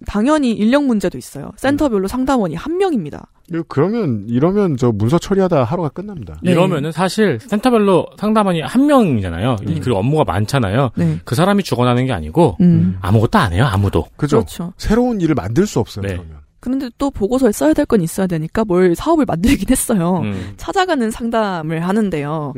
당연히 인력 문제도 있어요. 센터별로 상담원이 한 명입니다. 그러면 이러면 저 문서 처리하다 하루가 끝납니다. 네. 이러면은 사실 센터별로 상담원이 한 명이잖아요. 그리고 업무가 많잖아요. 네. 그 사람이 죽어나는 게 아니고 아무것도 안 해요. 아무도. 그렇죠. 새로운 일을 만들 수 없어요. 네. 그러면. 그런데 또 보고서에 써야 될 건 있어야 되니까 뭘 사업을 만들긴 했어요. 찾아가는 상담을 하는데요.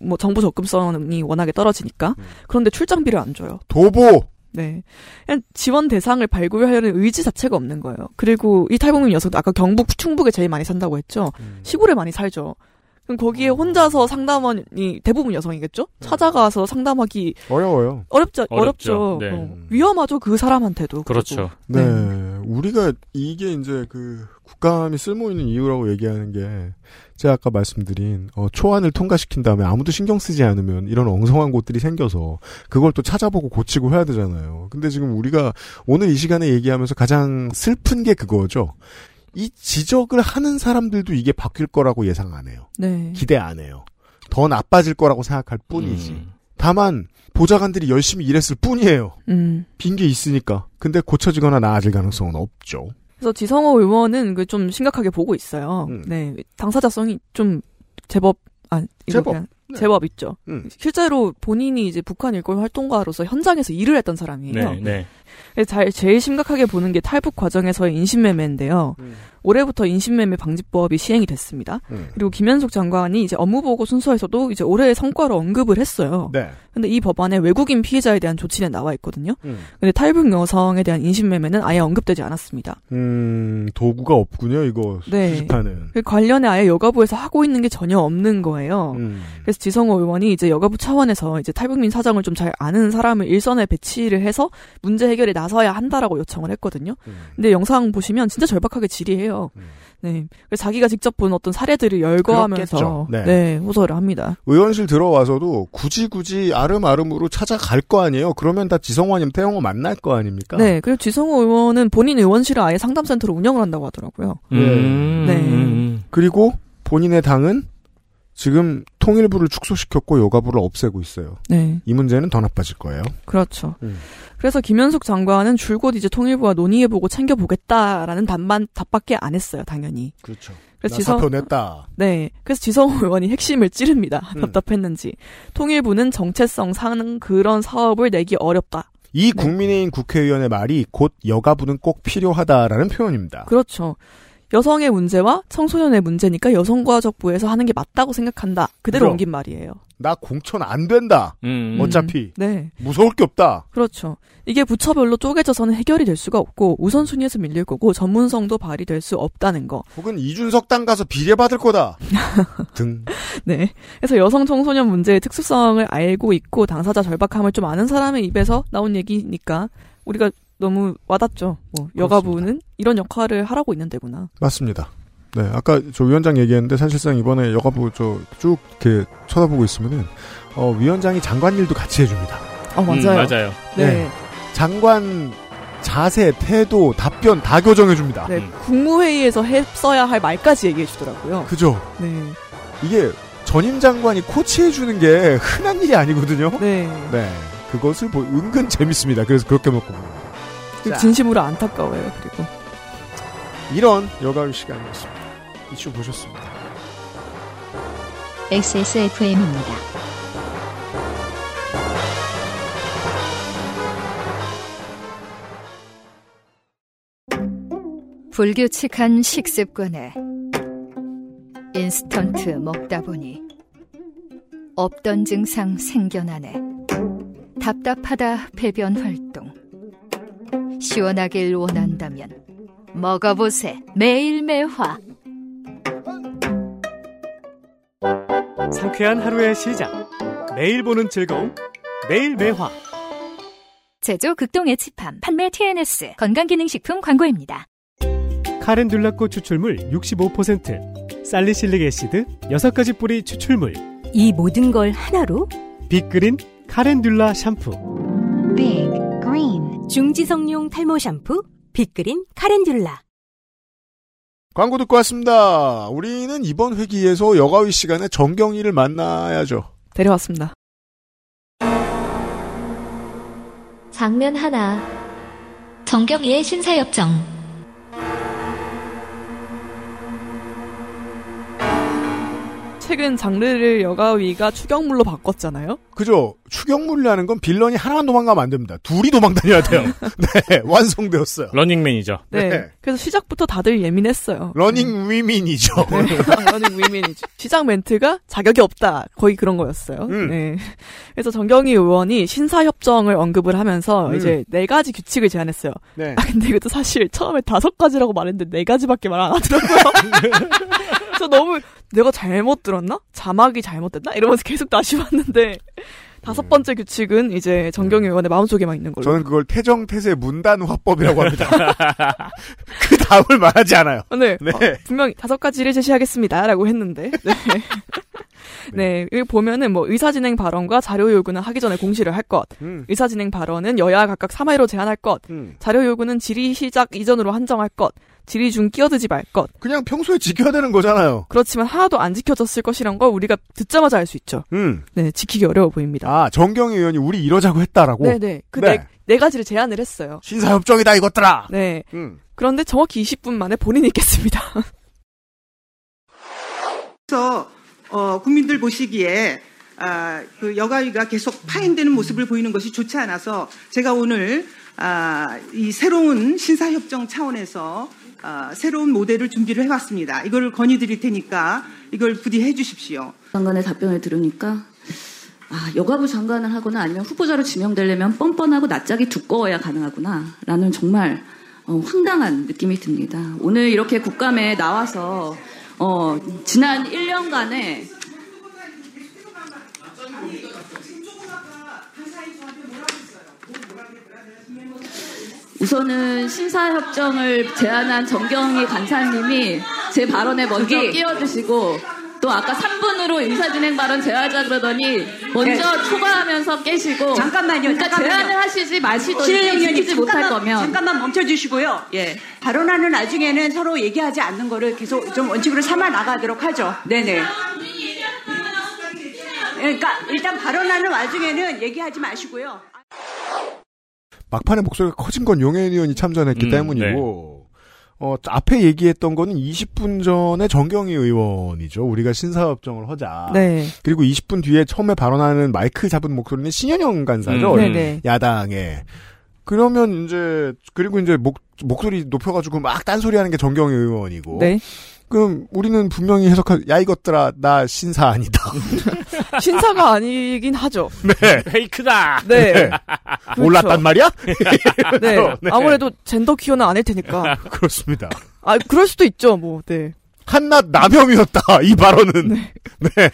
뭐 정보 접근성이 워낙에 떨어지니까. 그런데 출장비를 안 줘요. 도보. 네. 그냥 지원 대상을 발굴하려는 의지 자체가 없는 거예요. 그리고 이 탈북민 녀석도 아까 경북, 충북에 제일 많이 산다고 했죠? 시골에 많이 살죠. 그럼 거기에 혼자서 상담원이 대부분 여성이겠죠? 찾아가서 상담하기. 어려워요. 어렵죠. 네. 위험하죠, 그 사람한테도. 그렇죠. 네. 네. 우리가 이게 이제 그 국감이 쓸모있는 이유라고 얘기하는 게 제가 아까 말씀드린 초안을 통과시킨 다음에 아무도 신경 쓰지 않으면 이런 엉성한 곳들이 생겨서 그걸 또 찾아보고 고치고 해야 되잖아요. 근데 지금 우리가 오늘 이 시간에 얘기하면서 가장 슬픈 게 그거죠. 이 지적을 하는 사람들도 이게 바뀔 거라고 예상 안 해요. 네. 기대 안 해요. 더 나빠질 거라고 생각할 뿐이지. 다만 보좌관들이 열심히 일했을 뿐이에요. 빈 게 있으니까. 근데 고쳐지거나 나아질 가능성은 없죠. 그래서 지성호 의원은 그 좀 심각하게 보고 있어요. 네. 당사자성이 좀 제법 있죠. 실제로 본인이 이제 북한 일골 활동가로서 현장에서 일을 했던 사람이에요. 네, 네. 제일 심각하게 보는 게 탈북 과정에서의 인신매매인데요. 올해부터 인신매매 방지법이 시행이 됐습니다. 그리고 김현숙 장관이 이제 업무보고 순서에서도 이제 올해의 성과로 언급을 했어요. 네. 근데 이 법안에 외국인 피해자에 대한 조치는 나와 있거든요. 근데 탈북 여성에 대한 인신매매는 아예 언급되지 않았습니다. 도구가 없군요, 이거. 네. 수집하는. 관련해 아예 여가부에서 하고 있는 게 전혀 없는 거예요. 그래서 지성호 의원이 이제 여가부 차원에서 이제 탈북민 사정을 좀 잘 아는 사람을 일선에 배치를 해서 문제 해결에 나서야 한다라고 요청을 했거든요. 근데 영상 보시면 진짜 절박하게 질의해요. 네. 그래서 자기가 직접 본 어떤 사례들을 열거하면서 네, 호소를 합니다. 의원실 들어와서도 굳이 아름아름으로 찾아갈 거 아니에요. 그러면 다 지성호 아니면 태영호 만날 거 아닙니까? 네. 그리고 지성호 의원은 본인 의원실을 아예 상담센터로 운영을 한다고 하더라고요. 네. 그리고 본인의 당은 지금 통일부를 축소시켰고 여가부를 없애고 있어요. 네. 이 문제는 더 나빠질 거예요. 그렇죠. 그래서 김현숙 장관은 줄곧 이제 통일부와 논의해보고 챙겨보겠다라는 답밖에 안 했어요, 당연히. 그렇죠. 그래서 사표 냈다. 네. 그래서 지성호 의원이 핵심을 찌릅니다. 답답했는지. 통일부는 정체성 상 그런 사업을 내기 어렵다. 이 국민의힘 국회의원의 말이 곧 여가부는 꼭 필요하다라는 표현입니다. 그렇죠. 여성의 문제와 청소년의 문제니까 여성가족부에서 하는 게 맞다고 생각한다. 그대로 그럼, 옮긴 말이에요. 나 공천 안 된다. 어차피. 네. 무서울 게 없다. 그렇죠. 이게 부처별로 쪼개져서는 해결이 될 수가 없고 우선순위에서 밀릴 거고 전문성도 발휘될 수 없다는 거. 혹은 이준석 당 가서 비례받을 거다. 등. 네. 그래서 여성 청소년 문제의 특수성을 알고 있고 당사자 절박함을 좀 아는 사람의 입에서 나온 얘기니까 우리가 너무 와닿죠. 뭐 여가부는 이런 역할을 하라고 있는 데구나. 맞습니다. 네, 아까 저 위원장 얘기했는데 사실상 이번에 여가부 저 쭉 이렇게 쳐다보고 있으면은 위원장이 장관 일도 같이 해줍니다. 맞아요. 맞아요. 네. 네, 장관 자세, 태도, 답변 다 교정해줍니다. 네, 국무회의에서 써야 할 말까지 얘기해주더라고요. 그죠. 네, 이게 전임 장관이 코치해주는 게 흔한 일이 아니거든요. 네, 네, 그것을 은근 재밌습니다. 그래서 그렇게 먹고. 진심으로 안타까워요. 그리고 이런 여가위 시간이었습니다. 이슈 보셨습니다. XSFM입니다. 불규칙한 식습관에 인스턴트 먹다 보니 없던 증상 생겨나네. 답답하다 배변 활동. 시원하길 원한다면 먹어보세. 매일매화. 상쾌한 하루의 시작. 매일 보는 즐거움. 매일매화. 제조 극동의 치팜. 판매 TNS. 건강기능식품 광고입니다. 카렌듈라 꽃 추출물 65%. 살리실릭애씨드 6가지 뿌리 추출물. 이 모든 걸 하나로? 빅그린 카렌듈라 샴푸. 빅그린. 중지성용 탈모 샴푸 빅그린 카렌듈라. 광고 듣고 왔습니다. 우리는 이번 회기에서 여가위 시간에 정경희를 만나야죠. 데려왔습니다. 장면 하나. 정경희의 신사협정. 최근 장르를 여가위가 추격물로 바꿨잖아요. 그죠. 추격물이라는 건 빌런이 하나만 도망가면 안 됩니다. 둘이 도망다녀야 돼요. 네, 완성되었어요. 러닝맨이죠. 네. 네. 그래서 시작부터 다들 예민했어요. 러닝위민이죠. 네. 러닝위민이죠. 시작 멘트가 자격이 없다. 거의 그런 거였어요. 네. 그래서 정경희 의원이 신사협정을 언급을 하면서 이제 4가지 규칙을 제안했어요. 네. 아, 근데 이것도 사실 처음에 5가지라고 말했는데 4가지밖에 말 안 하더라고요. 저 너무 내가 잘못 들었나? 자막이 잘못됐나? 이러면서 계속 다시 봤는데 5번째 규칙은 이제 정경희 의원의 마음속에만 있는 걸로. 저는 그걸 태정태세 문단화법이라고 합니다. 그 다음을 말하지 않아요. 네. 네. 분명히 5가지를 제시하겠습니다라고 했는데. 네. 네. 여기 보면은 뭐 의사진행 발언과 자료 요구는 하기 전에 공시를 할 것. 의사진행 발언은 여야 각각 3회로 제한할 것. 자료 요구는 질의 시작 이전으로 한정할 것. 질의 중 끼어들지 말 것. 그냥 평소에 지켜야 되는 거잖아요. 그렇지만 하나도 안 지켜졌을 것이란 걸 우리가 듣자마자 알 수 있죠. 네, 지키기 어려워 보입니다. 아, 정경희 의원이 우리 이러자고 했다라고? 네네. 그 네. 네 가지를 제안을 했어요. 신사협정이다 이것들아. 네. 그런데 정확히 20분 만에 본인이 있겠습니다. 그래서 국민들 보시기에 그 여가위가 계속 파행되는 모습을 보이는 것이 좋지 않아서 제가 오늘 이 새로운 신사협정 차원에서 새로운 모델을 준비를 해왔습니다. 이걸 건의드릴 테니까 이걸 부디 해주십시오. 장관의 답변을 들으니까 여가부 장관을 하거나 아니면 후보자로 지명되려면 뻔뻔하고 낯짝이 두꺼워야 가능하구나 라는 정말 황당한 느낌이 듭니다. 오늘 이렇게 국감에 나와서 지난 1년간의 우선은 신사협정을 제안한 정경희 간사님이 제 발언에 먼저 끼어주시고 또 아까 3분으로 인사진행 발언 제하자 그러더니 먼저 네. 초과하면서 깨시고 잠깐만요. 그러니까 잠깐만요. 제안을 하시지 마시더니 지키지 못할 거면 잠깐만 멈춰주시고요. 예. 발언하는 나중에는 서로 얘기하지 않는 거를 계속 좀 원칙으로 삼아 나가도록 하죠. 네네. 그러니까 일단 발언하는 와중에는 얘기하지 마시고요. 막판에 목소리가 커진 건 용혜인 의원이 참전했기 때문이고 네. 앞에 얘기했던 거는 20분 전에 정경희 의원이죠. 우리가 신사협정을 하자. 네. 그리고 20분 뒤에 처음에 발언하는 마이크 잡은 목소리는 신현영 간사죠. 야당에. 그러면 이제 그리고 이제 목소리 높여가지고 막 딴소리하는 게 정경희 의원이고. 네. 그럼 우리는 분명히 해석할 야 이것들아 나 신사 아니다. 신사가 아니긴 하죠. 네. 페이크다. 네. 네. 그렇죠. 몰랐단 말이야? 네. 네. 아무래도 젠더 퀴어는 아닐 테니까. 그렇습니다. 아, 그럴 수도 있죠. 뭐. 네. 한낱 남혐이었다. 이 발언은. 네.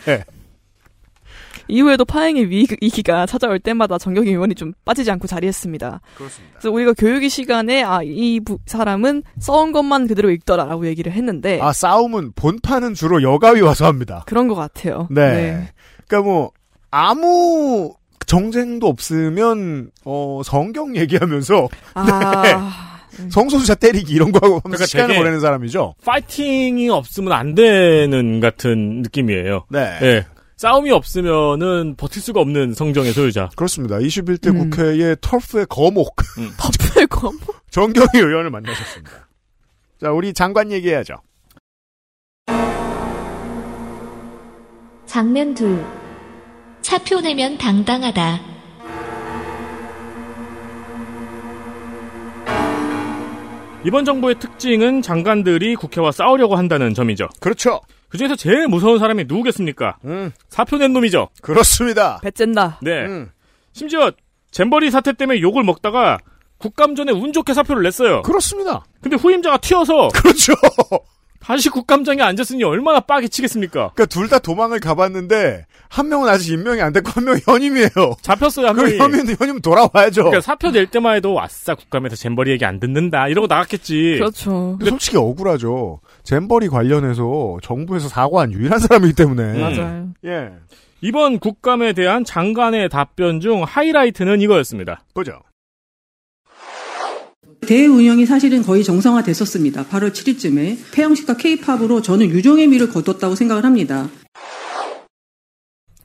네. 이후에도 파행의 위기가 찾아올 때마다 정경희 의원이 좀 빠지지 않고 자리했습니다. 그렇습니다. 그래서 우리가 교육의 시간에 이 사람은 써온 것만 그대로 읽더라라고 얘기를 했는데 싸움은 본판은 주로 여가위 와서 합니다. 그런 것 같아요. 네. 네. 그러니까 뭐 아무 정쟁도 없으면 성경 얘기하면서 네. 성소수자 때리기 이런 거 하고 그러니까 시간을 보내는 사람이죠. 파이팅이 없으면 안 되는 같은 느낌이에요. 네. 네. 싸움이 없으면은 버틸 수가 없는 성정의 소유자. 그렇습니다. 21대 국회의 터프의 거목. 터프의 거목? 정경희 의원을 만나셨습니다. 자, 우리 장관 얘기해야죠. 장면 2. 사표 내면 당당하다. 이번 정부의 특징은 장관들이 국회와 싸우려고 한다는 점이죠. 그렇죠. 그중에서 제일 무서운 사람이 누구겠습니까? 사표 낸 놈이죠. 그렇습니다. 배쨘다. 네. 심지어 잼버리 사태 때문에 욕을 먹다가 국감 전에 운 좋게 사표를 냈어요. 그렇습니다. 근데 후임자가 튀어서 그렇죠. 다시 국감장에 앉았으니 얼마나 빡이 치겠습니까? 그러니까 둘 다 도망을 가봤는데 한 명은 아직 임명이 안 됐고 한 명은 현임이에요. 잡혔어요. 한 명이. 현임 돌아와야죠. 그러니까 사표 낼 때만 해도 아싸 국감에서 잼버리 얘기 안 듣는다 이러고 나갔겠지. 그렇죠. 근데 솔직히 억울하죠. 잼버리 관련해서 정부에서 사과한 유일한 사람이기 때문에. 맞아요. 예. 이번 국감에 대한 장관의 답변 중 하이라이트는 이거였습니다. 보죠. 대운영이 사실은 거의 정상화됐었습니다. 8월 7일쯤에 폐양식과 K-팝으로 저는 유종의 미를 거뒀다고 생각을 합니다.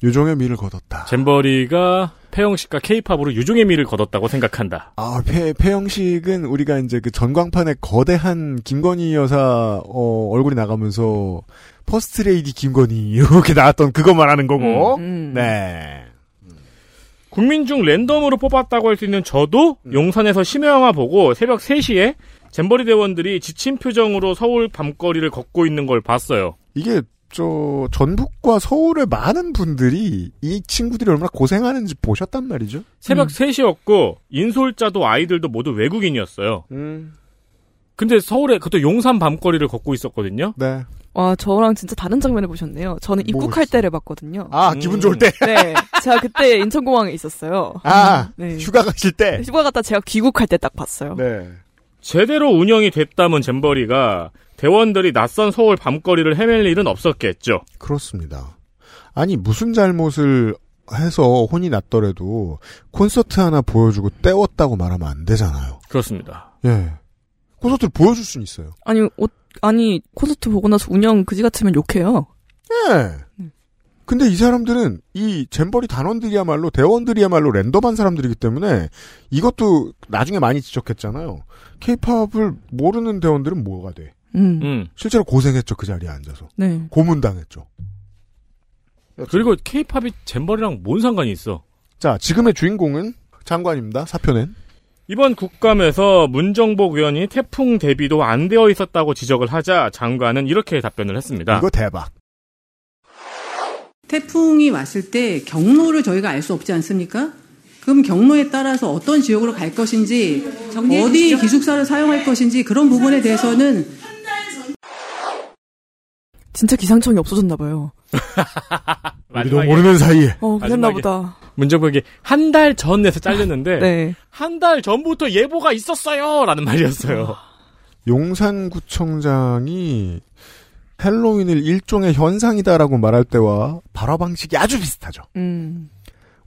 유종의 미를 거뒀다. 잼버리가 폐영식과 K-팝으로 유종의 미를 거뒀다고 생각한다. 아, 폐영식은 우리가 이제 그 전광판에 거대한 김건희 여사 얼굴이 나가면서 퍼스트레이디 김건희 이렇게 나왔던 그거 말하는 거고. 네. 국민 중 랜덤으로 뽑았다고 할 수 있는 저도 용산에서 심야영화 보고 새벽 3시에 잼버리 대원들이 지친 표정으로 서울 밤거리를 걷고 있는 걸 봤어요. 이게 전북과 서울의 많은 분들이 이 친구들이 얼마나 고생하는지 보셨단 말이죠. 새벽 3시였고 인솔자도 아이들도 모두 외국인이었어요. 근데 서울에 그것도 용산 밤거리를 걷고 있었거든요. 네. 와, 저랑 진짜 다른 장면을 보셨네요. 저는 입국할 때를 봤거든요. 아, 기분 좋을 때? 네. 제가 그때 인천공항에 있었어요. 아, 네. 휴가 가실 때? 휴가 갔다 제가 귀국할 때 딱 봤어요. 네. 제대로 운영이 됐다면 잼버리가 대원들이 낯선 서울 밤거리를 헤맬 일은 없었겠죠. 그렇습니다. 아니 무슨 잘못을 해서 혼이 났더라도 콘서트 하나 보여주고 때웠다고 말하면 안 되잖아요. 그렇습니다. 예, 콘서트를 보여줄 수는 있어요. 아니 콘서트 보고 나서 운영 그지 같으면 욕해요. 예. 근데 이 사람들은 이 잼버리 단원들이야말로 대원들이야말로 랜덤한 사람들이기 때문에 이것도 나중에 많이 지적했잖아요. K-팝을 모르는 대원들은 뭐가 돼? 실제로 고생했죠. 그 자리에 앉아서. 네. 고문당했죠. 그리고 K-팝이 잼버리랑 뭔 상관이 있어? 자, 지금의 주인공은 장관입니다. 사표낸. 이번 국감에서 문정복 의원이 태풍 대비도 안 되어 있었다고 지적을 하자 장관은 이렇게 답변을 했습니다. 이거 대박. 태풍이 왔을 때 경로를 저희가 알 수 없지 않습니까? 그럼 경로에 따라서 어떤 지역으로 갈 것인지 어디 기숙사를 사용할 것인지 그런 부분에 대해서는 진짜 기상청이 없어졌나 봐요. 우리도 모르는 사이에. 그랬나 보다. 문정복이 한 달 전에서 잘렸는데 네. 한 달 전부터 예보가 있었어요 라는 말이었어요. 용산구청장이 헬로윈을 일종의 현상이다라고 말할 때와 발화 방식이 아주 비슷하죠.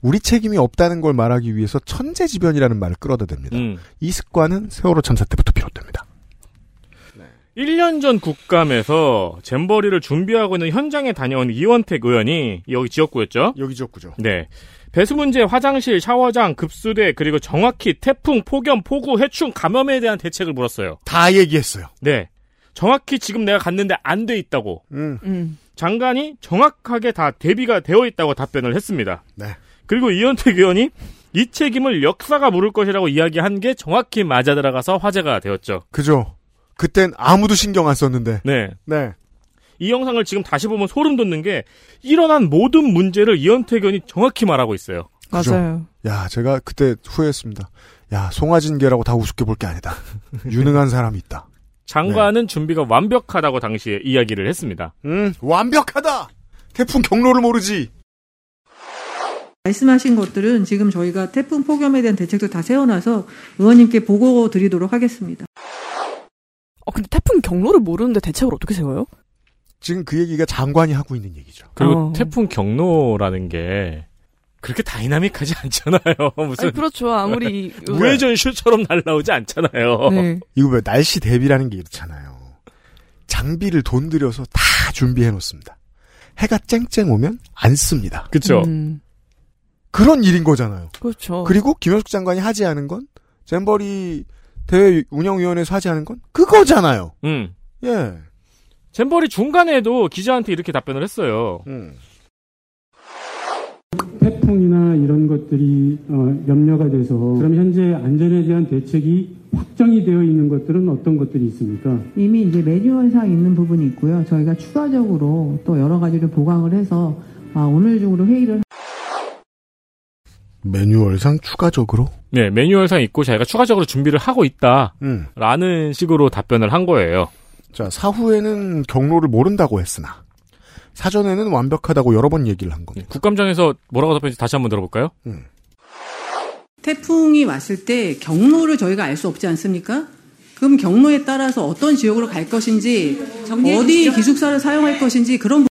우리 책임이 없다는 걸 말하기 위해서 천재지변이라는 말을 끌어다 댑니다. 이 습관은 세월호 참사 때부터 비롯됩니다. 1년 전 국감에서 잼버리를 준비하고 있는 현장에 다녀온 이현태 의원이 여기 지역구였죠? 여기 지역구죠. 네. 배수 문제, 화장실, 샤워장, 급수대 그리고 정확히 태풍, 폭염, 폭우, 해충, 감염에 대한 대책을 물었어요. 다 얘기했어요. 네. 정확히 지금 내가 갔는데 안 돼 있다고. 장관이 정확하게 다 대비가 되어 있다고 답변을 했습니다. 네. 그리고 이현태 의원이 이 책임을 역사가 물을 것이라고 이야기한 게 정확히 맞아 들어가서 화제가 되었죠. 그죠. 그땐 아무도 신경 안 썼는데. 네. 네. 이 영상을 지금 다시 보면 소름 돋는 게 일어난 모든 문제를 이현태 의원이 정확히 말하고 있어요. 그죠? 맞아요. 야, 제가 그때 후회했습니다. 야, 송아진계라고 다 우습게 볼 게 아니다. 유능한 사람이 있다. 장관은 네. 준비가 완벽하다고 당시에 이야기를 했습니다. 완벽하다! 태풍 경로를 모르지! 말씀하신 것들은 지금 저희가 태풍 폭염에 대한 대책도 다 세워놔서 의원님께 보고 드리도록 하겠습니다. 근데 태풍 경로를 모르는데 대책을 어떻게 세워요? 지금 그 얘기가 장관이 하고 있는 얘기죠. 그리고 태풍 경로라는 게 그렇게 다이나믹하지 않잖아요. 무슨 아니, 그렇죠. 아무리 우회전 슛처럼 날라오지 않잖아요. 네. 이거 왜 날씨 대비라는 게 이렇잖아요. 장비를 돈 들여서 다 준비해 놓습니다. 해가 쨍쨍 오면 안 씁니다. 그렇죠. 그런 일인 거잖아요. 그렇죠. 그리고 김현숙 장관이 하지 않은 건 잼버리 대회 운영위원회에서 하지 않은 건 그거잖아요. 예. 잼버리 중간에도 기자한테 이렇게 답변을 했어요. 태풍이나 이런 것들이 염려가 돼서 그럼 현재 안전에 대한 대책이 확정이 되어 있는 것들은 어떤 것들이 있습니까? 이미 이제 매뉴얼상 있는 부분이 있고요. 저희가 추가적으로 또 여러 가지를 보강을 해서 오늘 중으로 회의를 매뉴얼상 추가적으로? 네, 매뉴얼상 있고 자기가 추가적으로 준비를 하고 있다 라는 식으로 답변을 한 거예요. 자, 사후에는 경로를 모른다고 했으나 사전에는 완벽하다고 여러 번 얘기를 한 겁니다. 국감장에서 뭐라고 답했는지 다시 한번 들어볼까요? 태풍이 왔을 때 경로를 저희가 알 수 없지 않습니까? 그럼 경로에 따라서 어떤 지역으로 갈 것인지 어디 기숙사를 사용할 것인지 그런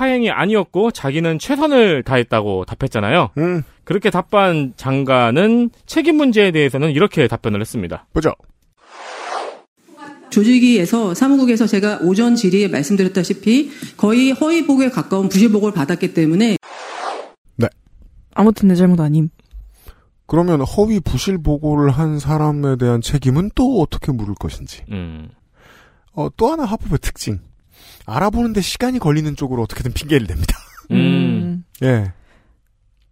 파행이 아니었고 자기는 최선을 다했다고 답했잖아요. 그렇게 답한 장관은 책임 문제에 대해서는 이렇게 답변을 했습니다. 보죠. 조직위에서 사무국에서 제가 오전 질의에 말씀드렸다시피 거의 허위 보고에 가까운 부실 보고를 받았기 때문에 네. 아무튼 내 잘못 아님. 그러면 허위 부실 보고를 한 사람에 대한 책임은 또 어떻게 물을 것인지. 또 하나 합법의 특징. 알아보는데 시간이 걸리는 쪽으로 어떻게든 핑계를 댑니다. 예.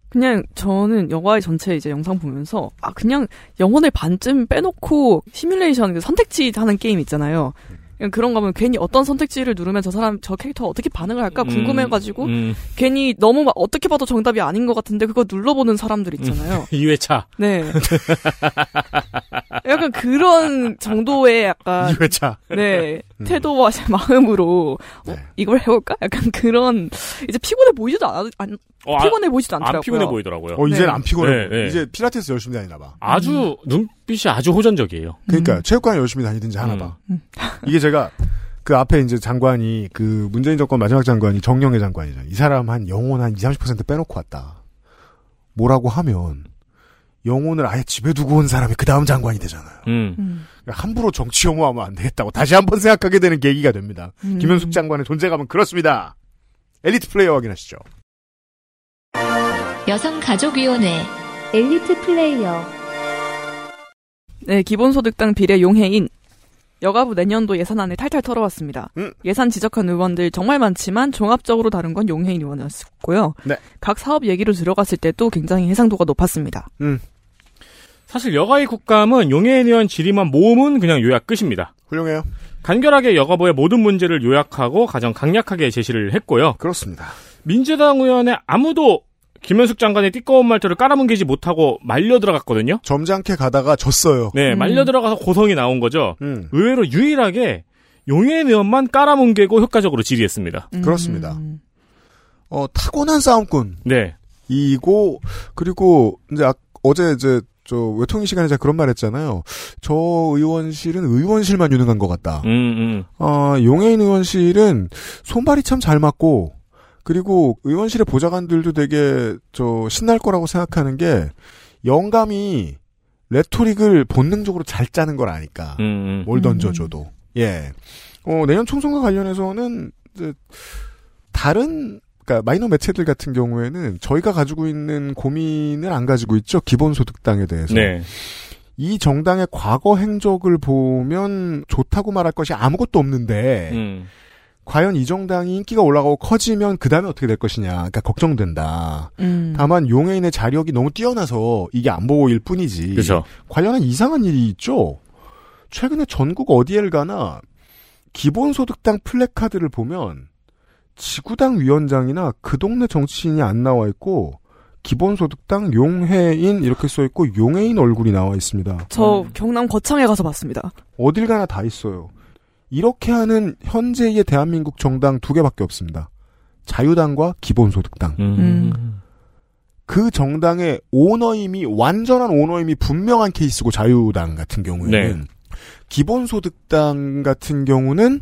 그냥 저는 영화의 전체 이제 영상 보면서 그냥 영혼의 반쯤 빼놓고 시뮬레이션 그 선택지 하는 게임 있잖아요. 그런가 하면 괜히 어떤 선택지를 누르면 저 사람 저 캐릭터가 어떻게 반응을 할까 궁금해가지고 괜히 너무 막 어떻게 봐도 정답이 아닌 것 같은데 그거 눌러보는 사람들 있잖아요. 2회차. 네. 약간 그런 정도의 약간 2회차. 네. 태도와 제 마음으로 네. 이걸 해볼까? 약간 그런 이제 피곤해 보이지도 피곤해 보이지도 않더라고요. 안 피곤해 보이더라고요. 이제는 네. 안 피곤해. 네, 네. 이제 필라테스 열심히 다니나 봐. 아주 눈빛이 아주 호전적이에요. 그러니까 체육관 열심히 다니든지 하나 봐. 이게 제가 그 앞에 이제 장관이 그 문재인 정권 마지막 장관이 정영애 장관이죠. 이 사람 한 영혼 한 20, 30% 빼놓고 왔다. 뭐라고 하면 영혼을 아예 집에 두고 온 사람이 그 다음 장관이 되잖아요. 그러니까 함부로 정치 혐오하면 안 되겠다고 다시 한번 생각하게 되는 계기가 됩니다. 김현숙 장관의 존재감은 그렇습니다. 엘리트 플레이어 확인하시죠. 여성가족위원회 엘리트 플레이어. 네, 기본소득당 비례 용혜인. 여가부 내년도 예산안을 탈탈 털어왔습니다. 예산 지적한 의원들 정말 많지만 종합적으로 다룬 건 용혜인 의원이었고요. 네. 각 사업 얘기로 들어갔을 때도 굉장히 해상도가 높았습니다. 사실 여가의 국감은 용혜인 의원 질의만 모음은 그냥 요약 끝입니다. 훌륭해요. 간결하게 여가부의 모든 문제를 요약하고 가장 강력하게 제시를 했고요. 그렇습니다. 민주당 의원의 아무도 김현숙 장관의 뜨거운 말투를 깔아뭉개지 못하고 말려 들어갔거든요. 점잖게 가다가 졌어요. 네, 말려 들어가서 고성이 나온 거죠. 의외로 유일하게 용혜인 의원만 깔아뭉개고 효과적으로 질의했습니다. 그렇습니다. 타고난 싸움꾼. 네. 이고 그리고 이제 어제 이제 저 외통위 시간에 제가 그런 말했잖아요. 저 의원실은 의원실만 유능한 것 같다. 용혜인 의원실은 손발이 참 잘 맞고. 그리고 의원실의 보좌관들도 되게 신날 거라고 생각하는 게 영감이 레토릭을 본능적으로 잘 짜는 걸 아니까 뭘 던져줘도 예. 내년 총선과 관련해서는 이제 다른 그러니까 마이너 매체들 같은 경우에는 저희가 가지고 있는 고민을 안 가지고 있죠. 기본소득당에 대해서. 네. 이 정당의 과거 행적을 보면 좋다고 말할 것이 아무것도 없는데 과연 이 정당이 인기가 올라가고 커지면 그 다음에 어떻게 될 것이냐. 그러니까 걱정된다. 다만 용혜인의 자력이 너무 뛰어나서 이게 안 보일 뿐이지. 그쵸. 관련한 이상한 일이 있죠. 최근에 전국 어디를 가나 기본소득당 플래카드를 보면 지구당 위원장이나 그 동네 정치인이 안 나와 있고 기본소득당 용혜인 이렇게 써 있고 용혜인 얼굴이 나와 있습니다. 저 경남 거창에 가서 봤습니다. 어딜 가나 다 있어요. 이렇게 하는 현재의 대한민국 정당 두 개밖에 없습니다. 자유당과 기본소득당. 그 정당의 오너임이 완전한 오너임이 분명한 케이스고 자유당 같은 경우에는 네. 기본소득당 같은 경우는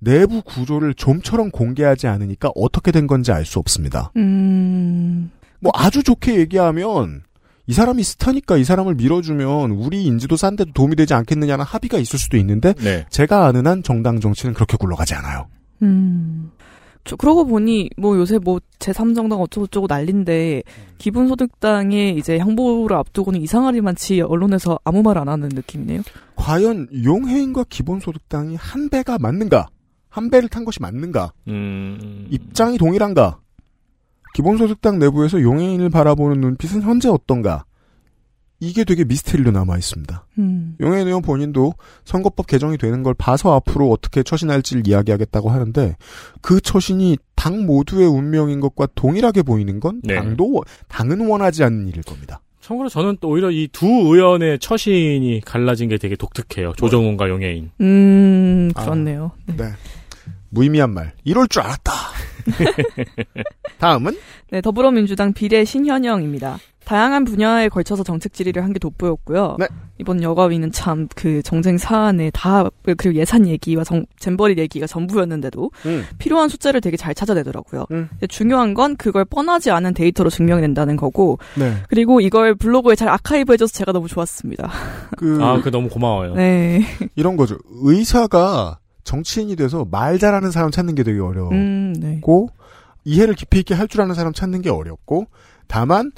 내부 구조를 좀처럼 공개하지 않으니까 어떻게 된 건지 알 수 없습니다. 뭐 아주 좋게 얘기하면 이 사람이 스타니까 이 사람을 밀어주면 우리 인지도 싼 데도 도움이 되지 않겠느냐는 합의가 있을 수도 있는데 네. 제가 아는 한 정당 정치는 그렇게 굴러가지 않아요. 그러고 보니 뭐 요새 뭐 제3정당 어쩌고저쩌고 난린데 기본소득당의 이제 향보를 앞두고는 이상하리만치 언론에서 아무 말 안 하는 느낌이네요. 과연 용혜인과 기본소득당이 한 배가 맞는가? 한 배를 탄 것이 맞는가? 입장이 동일한가? 기본소득당 내부에서 용혜인을 바라보는 눈빛은 현재 어떤가? 이게 되게 미스테리로 남아있습니다. 용혜인 의원 본인도 선거법 개정이 되는 걸 봐서 앞으로 어떻게 처신할지를 이야기하겠다고 하는데 그 처신이 당 모두의 운명인 것과 동일하게 보이는 건 네. 당은 원하지 않는 일일 겁니다. 참고로 저는 또 오히려 이 두 의원의 처신이 갈라진 게 되게 독특해요. 조정훈과 용혜인. 그렇네요. 네. 무의미한 말. 이럴 줄 알았다. 다음은? 네, 더불어민주당 비례 신현영입니다. 다양한 분야에 걸쳐서 정책 질의를 한 게 돋보였고요. 네. 이번 여가위는 참 그 정쟁 사안에 다 그리고 예산 얘기와 잼버리 얘기가 전부였는데도 필요한 숫자를 되게 잘 찾아내더라고요. 중요한 건 그걸 뻔하지 않은 데이터로 증명된다는 거고 네. 그리고 이걸 블로그에 잘 아카이브해줘서 제가 너무 좋았습니다. 그 너무 고마워요. 네. 이런 거죠. 의사가 정치인이 돼서 말 잘하는 사람 찾는 게 되게 어려웠고 네. 이해를 깊이 있게 할 줄 아는 사람 찾는 게 어렵고 다만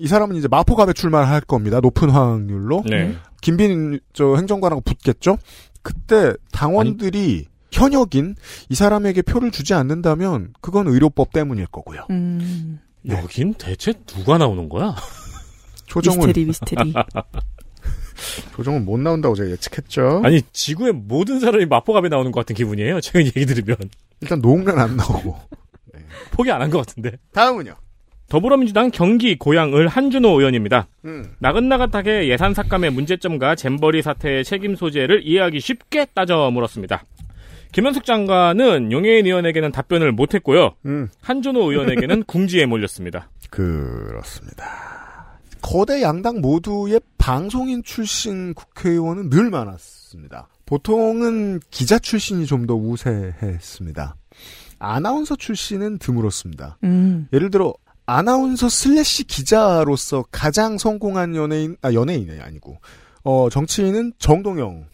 이 사람은 이제 마포갑에 출마할 겁니다. 높은 확률로. 네. 김빈 행정관하고 붙겠죠. 그때 당원들이 현역인 이 사람에게 표를 주지 않는다면 그건 의료법 때문일 거고요. 네. 여긴 대체 누가 나오는 거야? 조정은 미스테리. 조정은 못 나온다고 제가 예측했죠. 아니 지구의 모든 사람이 마포갑에 나오는 것 같은 기분이에요. 최근 얘기 들으면. 일단 노웅래는 안 나오고. 네. 포기 안 한 것 같은데. 다음은요. 더불어민주당 경기 고양을 한준호 의원입니다. 나긋나긋하게 예산 삭감의 문제점과 잼버리 사태의 책임 소재를 이해하기 쉽게 따져 물었습니다. 김현숙 장관은 용혜인 의원에게는 답변을 못했고요. 한준호 의원에게는 궁지에 몰렸습니다. 그렇습니다. 거대 양당 모두의 방송인 출신 국회의원은 늘 많았습니다. 보통은 기자 출신이 좀 더 우세했습니다. 아나운서 출신은 드물었습니다. 예를 들어 아나운서 / 기자로서 가장 성공한 연예인이 아니고 정치인은 정동영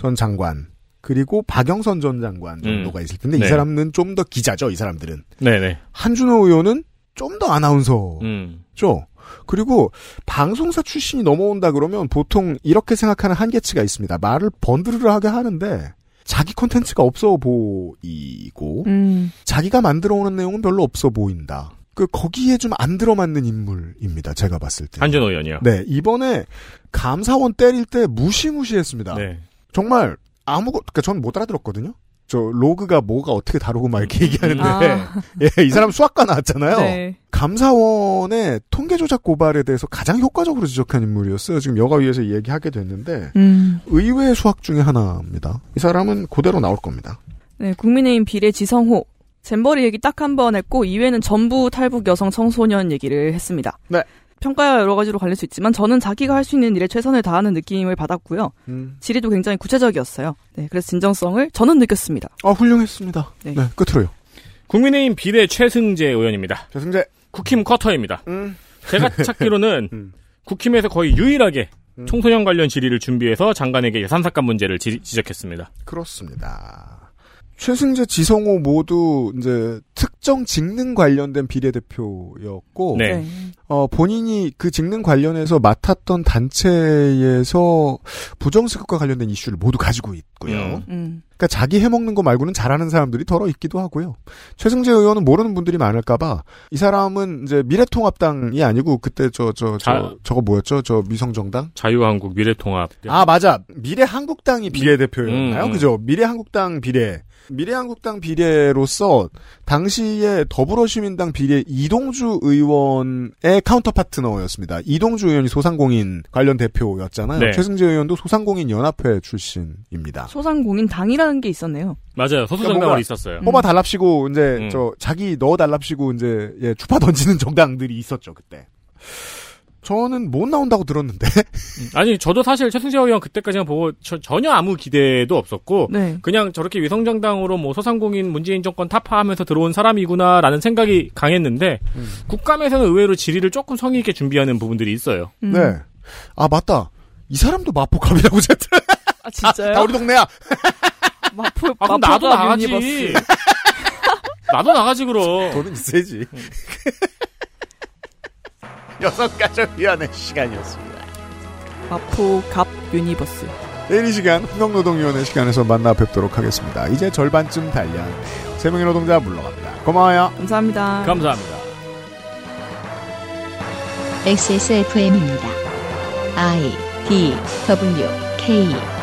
전 장관 그리고 박영선 전 장관 정도가 있을 텐데 네. 이 사람은 좀 더 기자죠. 이 사람들은. 네네. 한준호 의원은 좀 더 아나운서죠. 그리고 방송사 출신이 넘어온다 그러면 보통 이렇게 생각하는 한계치가 있습니다. 말을 번드르르하게 하는데 자기 콘텐츠가 없어 보이고 자기가 만들어오는 내용은 별로 없어 보인다. 거기에 좀 안 들어맞는 인물입니다. 제가 봤을 때. 한준호 의원이요? 네. 이번에 감사원 때릴 때 무시무시했습니다. 네. 정말 그러니까 전 못 알아들었거든요. 로그가 뭐가 어떻게 다루고 막 이렇게 얘기하는데. 예, 이 사람 수학과 나왔잖아요. 네. 감사원의 통계조작 고발에 대해서 가장 효과적으로 지적한 인물이었어요. 지금 여가위에서 얘기하게 됐는데. 의외의 수학 중에 하나입니다. 이 사람은 그대로 나올 겁니다. 네. 국민의힘 비례 지성호. 잼버리 얘기 딱 한 번 했고 이외에는 전부 탈북 여성 청소년 얘기를 했습니다. 네. 평가가 여러 가지로 갈릴 수 있지만 저는 자기가 할 수 있는 일에 최선을 다하는 느낌을 받았고요. 질의도 굉장히 구체적이었어요. 네, 그래서 진정성을 저는 느꼈습니다. 아, 훌륭했습니다. 네, 네 끝으로요. 국민의힘 비례 최승재 의원입니다. 최승재. 국힘 커터입니다. 제가 찾기로는 국힘에서 거의 유일하게 청소년 관련 질의를 준비해서 장관에게 예산 삭감 문제를 지적했습니다. 그렇습니다. 최승재, 지성호 모두 이제 특정 직능 관련된 비례대표였고 네. 본인이 그 직능 관련해서 맡았던 단체에서 부정수급과 관련된 이슈를 모두 가지고 있고요. 그러니까 자기 해먹는 거 말고는 잘하는 사람들이 덜어 있기도 하고요. 최승재 의원은 모르는 분들이 많을까봐 이 사람은 이제 미래통합당이 아니고 그때 저거 뭐였죠? 저 미성정당? 자유한국 미래통합. 아 맞아. 미래한국당이 비례대표였나요? 그죠? 미래한국당 비례. 미래한국당 비례로서 당시에 더불어시민당 비례 이동주 의원의 카운터 파트너였습니다. 이동주 의원이 소상공인 관련 대표였잖아요. 네. 최승재 의원도 소상공인 연합회 출신입니다. 소상공인 당이라는 게 있었네요. 맞아요. 소수정당이 그러니까 있었어요. 뽑아 달랍시고 이제 자기 넣어 달랍시고 이제 추파 던지는 정당들이 있었죠 그때. 저는 못 나온다고 들었는데. 아니 저도 사실 최승재 의원 그때까지는 보고 전혀 아무 기대도 없었고 네. 그냥 저렇게 위성정당으로 뭐 소상공인 문재인 정권 타파하면서 들어온 사람이구나라는 생각이 강했는데 국감에서는 의외로 질의를 조금 성의 있게 준비하는 부분들이 있어요. 네. 아 맞다. 이 사람도 마포갑이라고 제가. 아 진짜요? 다 우리 동네야. 그럼 나도 나가지. 나도 나가지 그럼. 돈은 있어야지. 여성가족위원회 시간이었습니다. 마포갑 유니버스. 내일 이 시간 환경노동위원회 시간에서 만나 뵙도록 하겠습니다. 이제 절반쯤 달려왔네요. 3명의 노동자 물러갑니다. 고마워요. 감사합니다. 감사합니다. XSFM입니다. I, D, W, K